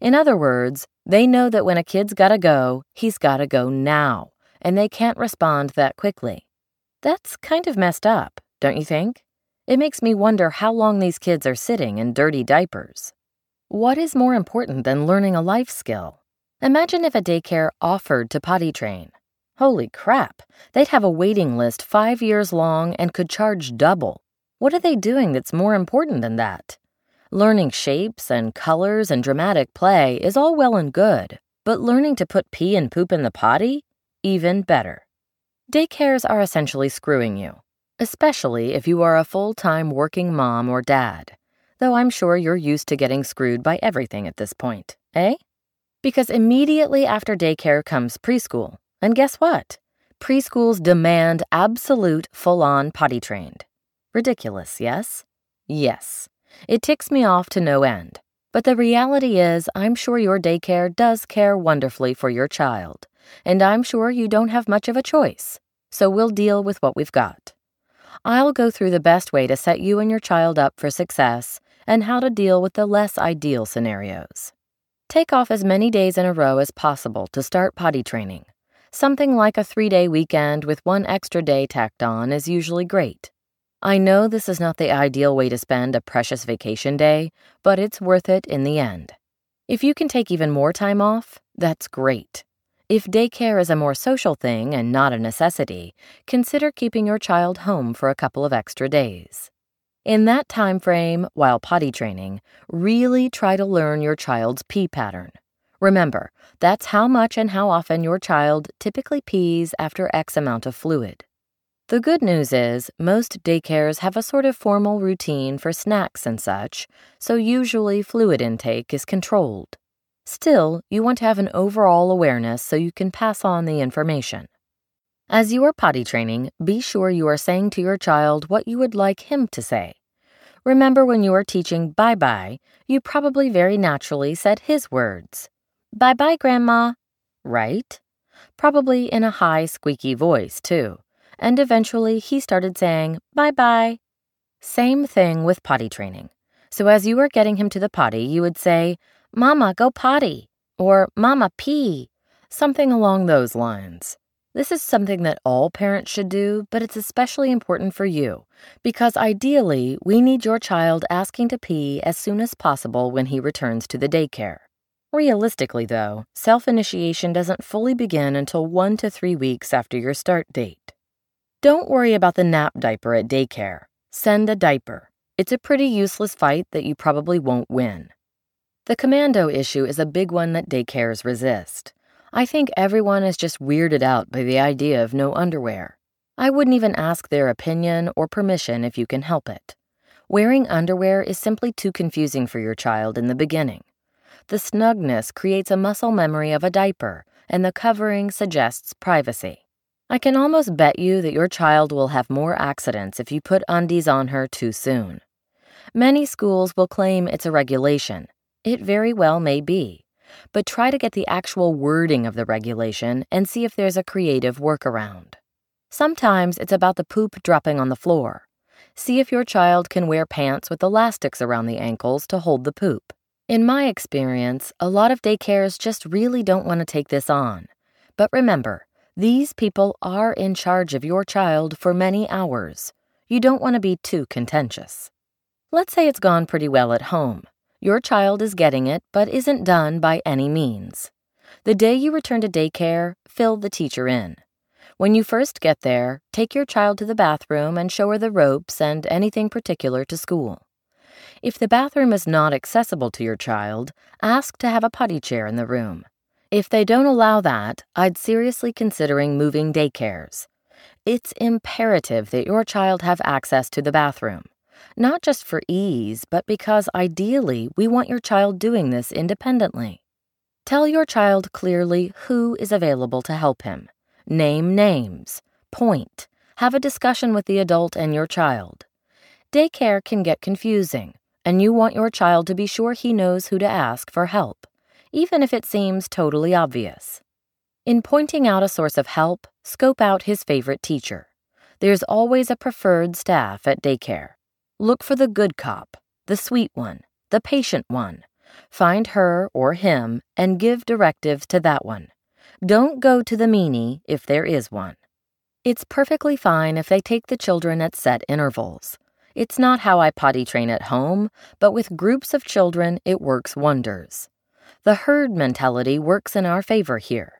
In other words, they know that when a kid's gotta go, he's gotta go now, and they can't respond that quickly. That's kind of messed up, don't you think? It makes me wonder how long these kids are sitting in dirty diapers. What is more important than learning a life skill? Imagine if a daycare offered to potty train. Holy crap, they'd have a waiting list 5 years long and could charge double. What are they doing that's more important than that? Learning shapes and colors and dramatic play is all well and good, but learning to put pee and poop in the potty? Even better. Daycares are essentially screwing you, especially if you are a full-time working mom or dad, though I'm sure you're used to getting screwed by everything at this point, eh? Because immediately after daycare comes preschool, and guess what? Preschools demand absolute full-on potty trained. Ridiculous, yes? Yes. It ticks me off to no end. But the reality is, I'm sure your daycare does care wonderfully for your child, and I'm sure you don't have much of a choice, so we'll deal with what we've got. I'll go through the best way to set you and your child up for success and how to deal with the less ideal scenarios. Take off as many days in a row as possible to start potty training. Something like a 3-day weekend with one extra day tacked on is usually great. I know this is not the ideal way to spend a precious vacation day, but it's worth it in the end. If you can take even more time off, that's great. If daycare is a more social thing and not a necessity, consider keeping your child home for a couple of extra days. In that time frame, while potty training, really try to learn your child's pee pattern. Remember, that's how much and how often your child typically pees after X amount of fluid. The good news is, most daycares have a sort of formal routine for snacks and such, so usually fluid intake is controlled. Still, you want to have an overall awareness so you can pass on the information. As you are potty training, be sure you are saying to your child what you would like him to say. Remember, when you are teaching bye-bye, you probably very naturally said his words. Bye-bye, Grandma, right? Probably in a high, squeaky voice, too. And eventually he started saying, bye-bye. Same thing with potty training. So as you were getting him to the potty, you would say, Mama, go potty, or Mama, pee, something along those lines. This is something that all parents should do, but it's especially important for you, because ideally, we need your child asking to pee as soon as possible when he returns to the daycare. Realistically, though, self-initiation doesn't fully begin until 1 to 3 weeks after your start date. Don't worry about the nap diaper at daycare. Send a diaper. It's a pretty useless fight that you probably won't win. The commando issue is a big one that daycares resist. I think everyone is just weirded out by the idea of no underwear. I wouldn't even ask their opinion or permission if you can help it. Wearing underwear is simply too confusing for your child in the beginning. The snugness creates a muscle memory of a diaper, and the covering suggests privacy. I can almost bet you that your child will have more accidents if you put undies on her too soon. Many schools will claim it's a regulation. It very well may be. But try to get the actual wording of the regulation and see if there's a creative workaround. Sometimes it's about the poop dropping on the floor. See if your child can wear pants with elastics around the ankles to hold the poop. In my experience, a lot of daycares just really don't want to take this on. But remember, these people are in charge of your child for many hours. You don't want to be too contentious. Let's say it's gone pretty well at home. Your child is getting it, but isn't done by any means. The day you return to daycare, fill the teacher in. When you first get there, take your child to the bathroom and show her the ropes and anything particular to school. If the bathroom is not accessible to your child, ask to have a potty chair in the room. If they don't allow that, I'd seriously considering moving daycares. It's imperative that your child have access to the bathroom. not just for ease, but because ideally we want your child doing this independently. Tell your child clearly who is available to help him. Name names. Point. Have a discussion with the adult and your child. Daycare can get confusing, and you want your child to be sure he knows who to ask for help, even if it seems totally obvious. In pointing out a source of help, scope out his favorite teacher. There's always a preferred staff at daycare. Look for the good cop, the sweet one, the patient one. Find her or him and give directives to that one. Don't go to the meanie if there is one. It's perfectly fine if they take the children at set intervals. It's not how I potty train at home, but with groups of children, it works wonders. The herd mentality works in our favor here.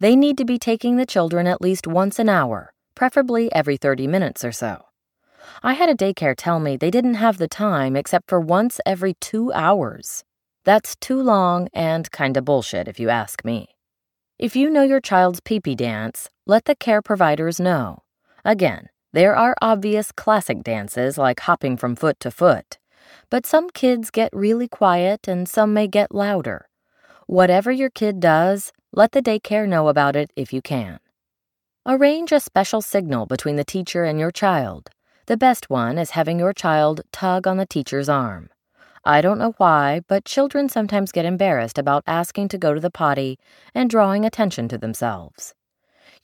They need to be taking the children at least once an hour, preferably every 30 minutes or so. I had a daycare tell me they didn't have the time except for once every 2 hours. That's too long and kinda bullshit if you ask me. If you know your child's pee-pee dance, let the care providers know. Again, there are obvious classic dances like hopping from foot to foot, but some kids get really quiet and some may get louder. Whatever your kid does, let the daycare know about it if you can. Arrange a special signal between the teacher and your child. The best one is having your child tug on the teacher's arm. I don't know why, but children sometimes get embarrassed about asking to go to the potty and drawing attention to themselves.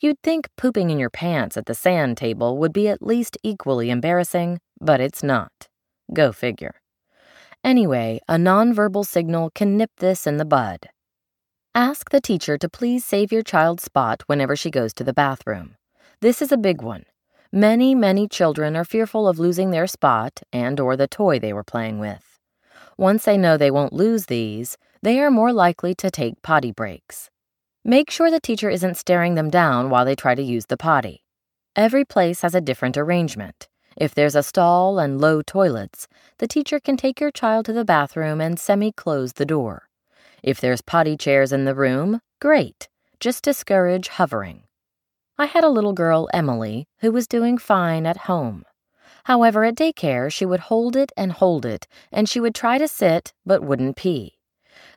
You'd think pooping in your pants at the sand table would be at least equally embarrassing, but it's not. Go figure. Anyway, a nonverbal signal can nip this in the bud. Ask the teacher to please save your child's spot whenever she goes to the bathroom. This is a big one. Many children are fearful of losing their spot and/or the toy they were playing with. Once they know they won't lose these, they are more likely to take potty breaks. Make sure the teacher isn't staring them down while they try to use the potty. Every place has a different arrangement. If there's a stall and low toilets, the teacher can take your child to the bathroom and semi-close the door. If there's potty chairs in the room, great. Just discourage hovering. I had a little girl, Emily, who was doing fine at home. However, at daycare, she would hold it, and she would try to sit but wouldn't pee.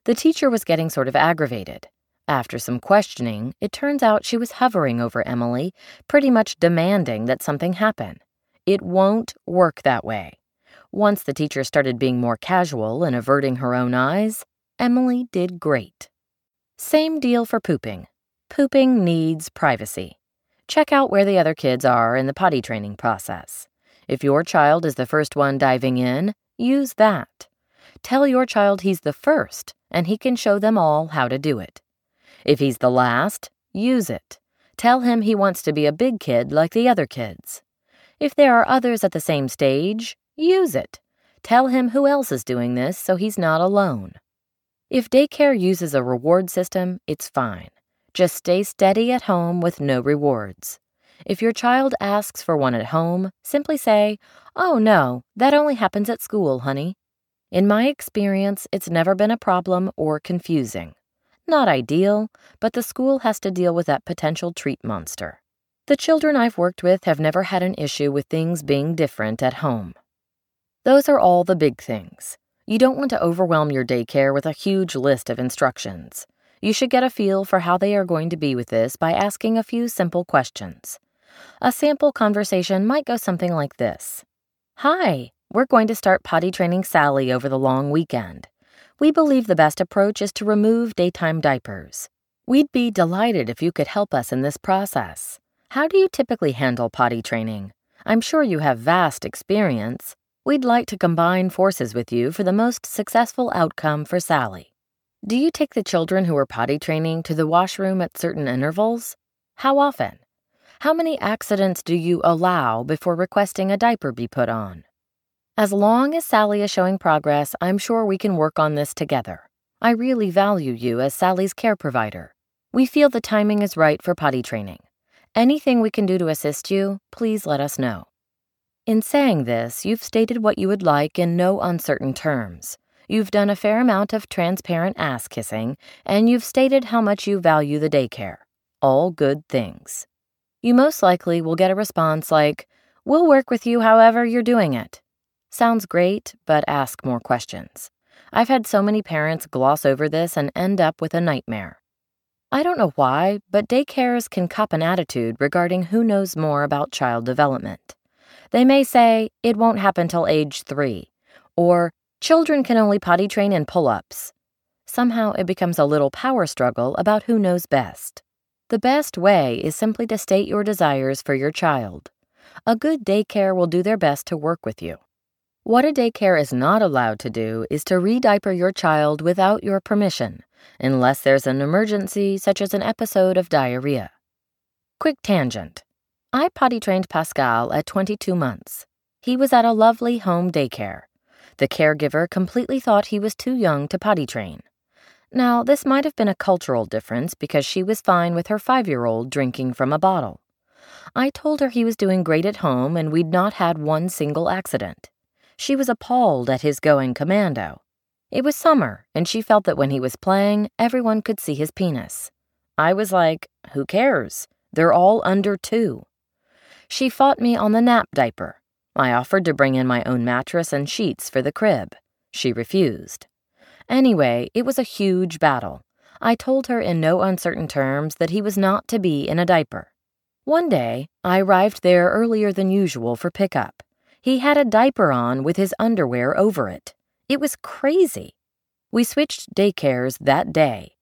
The teacher was getting sort of aggravated. After some questioning, it turns out she was hovering over Emily, pretty much demanding that something happen. It won't work that way. Once the teacher started being more casual and averting her own eyes, Emily did great. Same deal for pooping. Pooping needs privacy. Check out where the other kids are in the potty training process. If your child is the first one diving in, use that. Tell your child he's the first, and he can show them all how to do it. If he's the last, use it. Tell him he wants to be a big kid like the other kids. If there are others at the same stage, use it. Tell him who else is doing this so he's not alone. If daycare uses a reward system, it's fine. Just stay steady at home with no rewards. If your child asks for one at home, simply say, "Oh no, that only happens at school, honey." In my experience, it's never been a problem or confusing. Not ideal, but the school has to deal with that potential treat monster. The children I've worked with have never had an issue with things being different at home. Those are all the big things. You don't want to overwhelm your daycare with a huge list of instructions. You should get a feel for how they are going to be with this by asking a few simple questions. A sample conversation might go something like this. "Hi, we're going to start potty training Sally over the long weekend. We believe the best approach is to remove daytime diapers. We'd be delighted if you could help us in this process. How do you typically handle potty training? I'm sure you have vast experience. We'd like to combine forces with you for the most successful outcome for Sally. Do you take the children who are potty training to the washroom at certain intervals? How often? How many accidents do you allow before requesting a diaper be put on? As long as Sally is showing progress, I'm sure we can work on this together. I really value you as Sally's care provider. We feel the timing is right for potty training. Anything we can do to assist you, please let us know." In saying this, you've stated what you would like in no uncertain terms. You've done a fair amount of transparent ass-kissing, and you've stated how much you value the daycare. All good things. You most likely will get a response like, "We'll work with you however you're doing it." Sounds great, but ask more questions. I've had so many parents gloss over this and end up with a nightmare. I don't know why, but daycares can cop an attitude regarding who knows more about child development. They may say, it won't happen till age 3, or children can only potty train in pull-ups. Somehow it becomes a little power struggle about who knows best. The best way is simply to state your desires for your child. A good daycare will do their best to work with you. What a daycare is not allowed to do is to re-diaper your child without your permission, unless there's an emergency such as an episode of diarrhea. Quick tangent. I potty trained Pascal at 22 months. He was at a lovely home daycare. The caregiver completely thought he was too young to potty train. Now, this might have been a cultural difference because she was fine with her 5-year-old drinking from a bottle. I told her he was doing great at home and we'd not had one single accident. She was appalled at his going commando. It was summer, and she felt that when he was playing, everyone could see his penis. I was like, who cares? They're all under 2. She fought me on the nap diaper. I offered to bring in my own mattress and sheets for the crib. She refused. Anyway, it was a huge battle. I told her in no uncertain terms that he was not to be in a diaper. One day, I arrived there earlier than usual for pickup. He had a diaper on with his underwear over it. It was crazy. We switched daycares that day.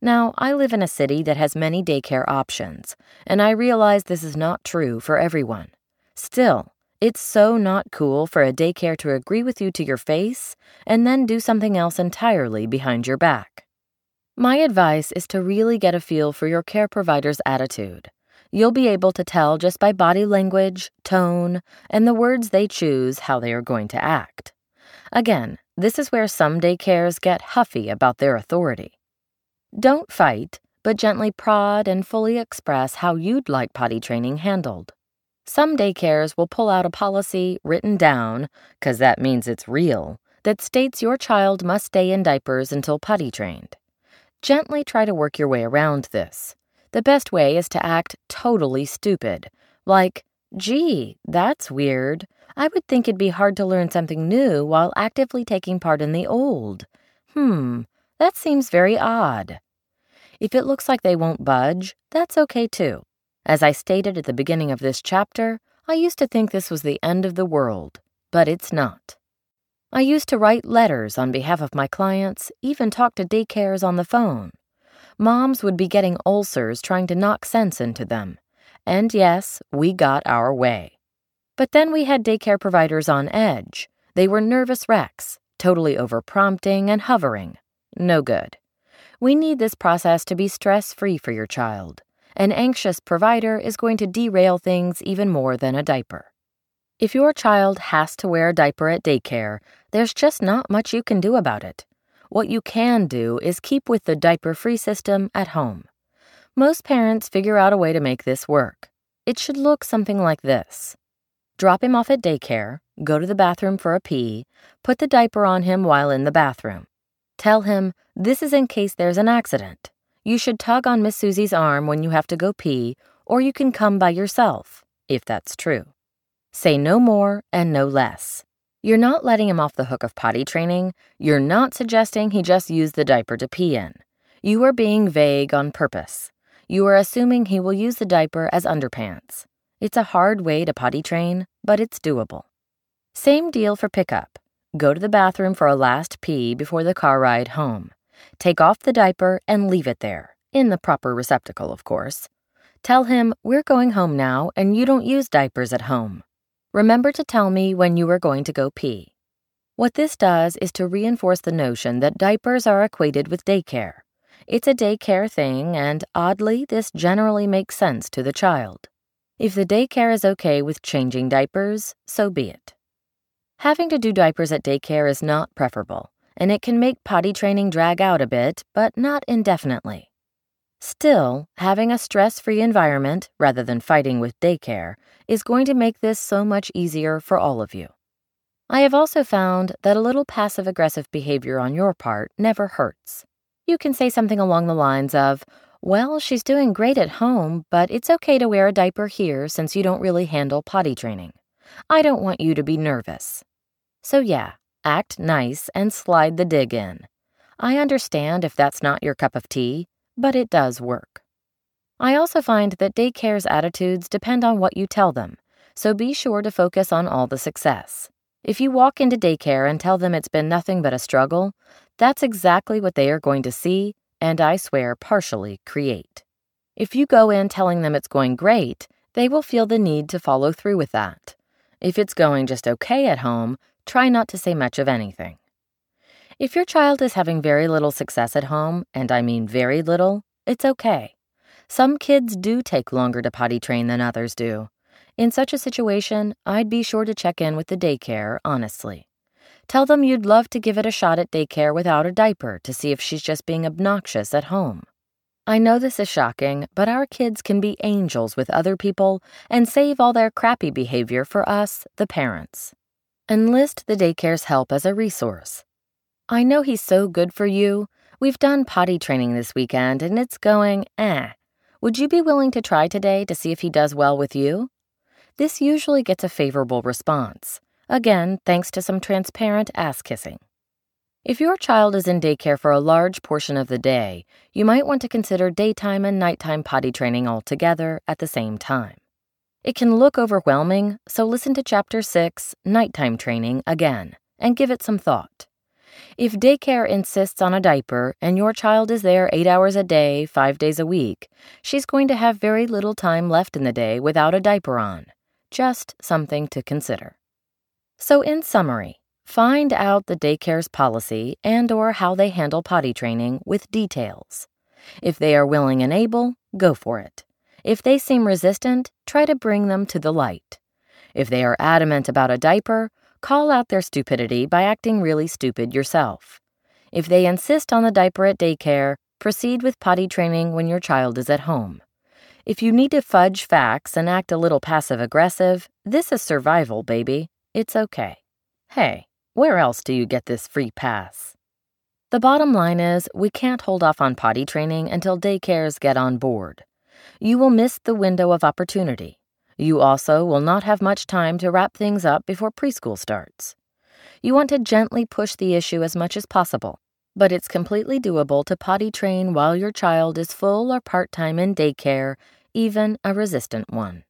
Now, I live in a city that has many daycare options, and I realize this is not true for everyone. Still, it's so not cool for a daycare to agree with you to your face and then do something else entirely behind your back. My advice is to really get a feel for your care provider's attitude. You'll be able to tell just by body language, tone, and the words they choose how they are going to act. Again, this is where some daycares get huffy about their authority. Don't fight, but gently prod and fully express how you'd like potty training handled. Some daycares will pull out a policy written down, 'cause that means it's real, that states your child must stay in diapers until potty trained. Gently try to work your way around this. The best way is to act totally stupid, like, gee, that's weird. I would think it'd be hard to learn something new while actively taking part in the old. That seems very odd. If it looks like they won't budge, that's okay too. As I stated at the beginning of this chapter, I used to think this was the end of the world, but it's not. I used to write letters on behalf of my clients, even talk to daycares on the phone. Moms would be getting ulcers trying to knock sense into them. And yes, we got our way. But then we had daycare providers on edge. They were nervous wrecks, totally over-prompting and hovering. No good. We need this process to be stress-free for your child. An anxious provider is going to derail things even more than a diaper. If your child has to wear a diaper at daycare, there's just not much you can do about it. What you can do is keep with the diaper-free system at home. Most parents figure out a way to make this work. It should look something like this. Drop him off at daycare, go to the bathroom for a pee, put the diaper on him while in the bathroom. Tell him, this is in case there's an accident. You should tug on Miss Susie's arm when you have to go pee, or you can come by yourself, if that's true. Say no more and no less. You're not letting him off the hook of potty training. You're not suggesting he just use the diaper to pee in. You are being vague on purpose. You are assuming he will use the diaper as underpants. It's a hard way to potty train, but it's doable. Same deal for pickup. Go to the bathroom for a last pee before the car ride home. Take off the diaper and leave it there, in the proper receptacle, of course. Tell him, we're going home now and you don't use diapers at home. Remember to tell me when you are going to go pee. What this does is to reinforce the notion that diapers are equated with daycare. It's a daycare thing, and oddly, this generally makes sense to the child. If the daycare is okay with changing diapers, so be it. Having to do diapers at daycare is not preferable, and it can make potty training drag out a bit, but not indefinitely. Still, having a stress-free environment, rather than fighting with daycare, is going to make this so much easier for all of you. I have also found that a little passive-aggressive behavior on your part never hurts. You can say something along the lines of, well, she's doing great at home, but it's okay to wear a diaper here since you don't really handle potty training. I don't want you to be nervous. So yeah, act nice and slide the dig in. I understand if that's not your cup of tea, but it does work. I also find that daycare's attitudes depend on what you tell them, so be sure to focus on all the success. If you walk into daycare and tell them it's been nothing but a struggle, that's exactly what they are going to see, and I swear partially create. If you go in telling them it's going great, they will feel the need to follow through with that. If it's going just okay at home, try not to say much of anything. If your child is having very little success at home, and I mean very little, it's okay. Some kids do take longer to potty train than others do. In such a situation, I'd be sure to check in with the daycare, honestly. Tell them you'd love to give it a shot at daycare without a diaper to see if she's just being obnoxious at home. I know this is shocking, but our kids can be angels with other people and save all their crappy behavior for us, the parents. Enlist the daycare's help as a resource. I know he's so good for you. We've done potty training this weekend and it's going, Would you be willing to try today to see if he does well with you? This usually gets a favorable response, again, thanks to some transparent ass-kissing. If your child is in daycare for a large portion of the day, you might want to consider daytime and nighttime potty training altogether at the same time. It can look overwhelming, so listen to Chapter 6, Nighttime Training, again, and give it some thought. If daycare insists on a diaper and your child is there 8 hours a day, 5 days a week, she's going to have very little time left in the day without a diaper on. Just something to consider. So in summary, find out the daycare's policy and/or how they handle potty training with details. If they are willing and able, go for it. If they seem resistant, try to bring them to the light. If they are adamant about a diaper, call out their stupidity by acting really stupid yourself. If they insist on the diaper at daycare, proceed with potty training when your child is at home. If you need to fudge facts and act a little passive-aggressive, this is survival, baby. It's okay. Hey, where else do you get this free pass? The bottom line is, we can't hold off on potty training until daycares get on board. You will miss the window of opportunity. You also will not have much time to wrap things up before preschool starts. You want to gently push the issue as much as possible, but it's completely doable to potty train while your child is full or part-time in daycare, even a resistant one.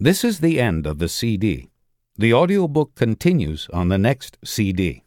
This is the end of the CD. The audiobook continues on the next CD.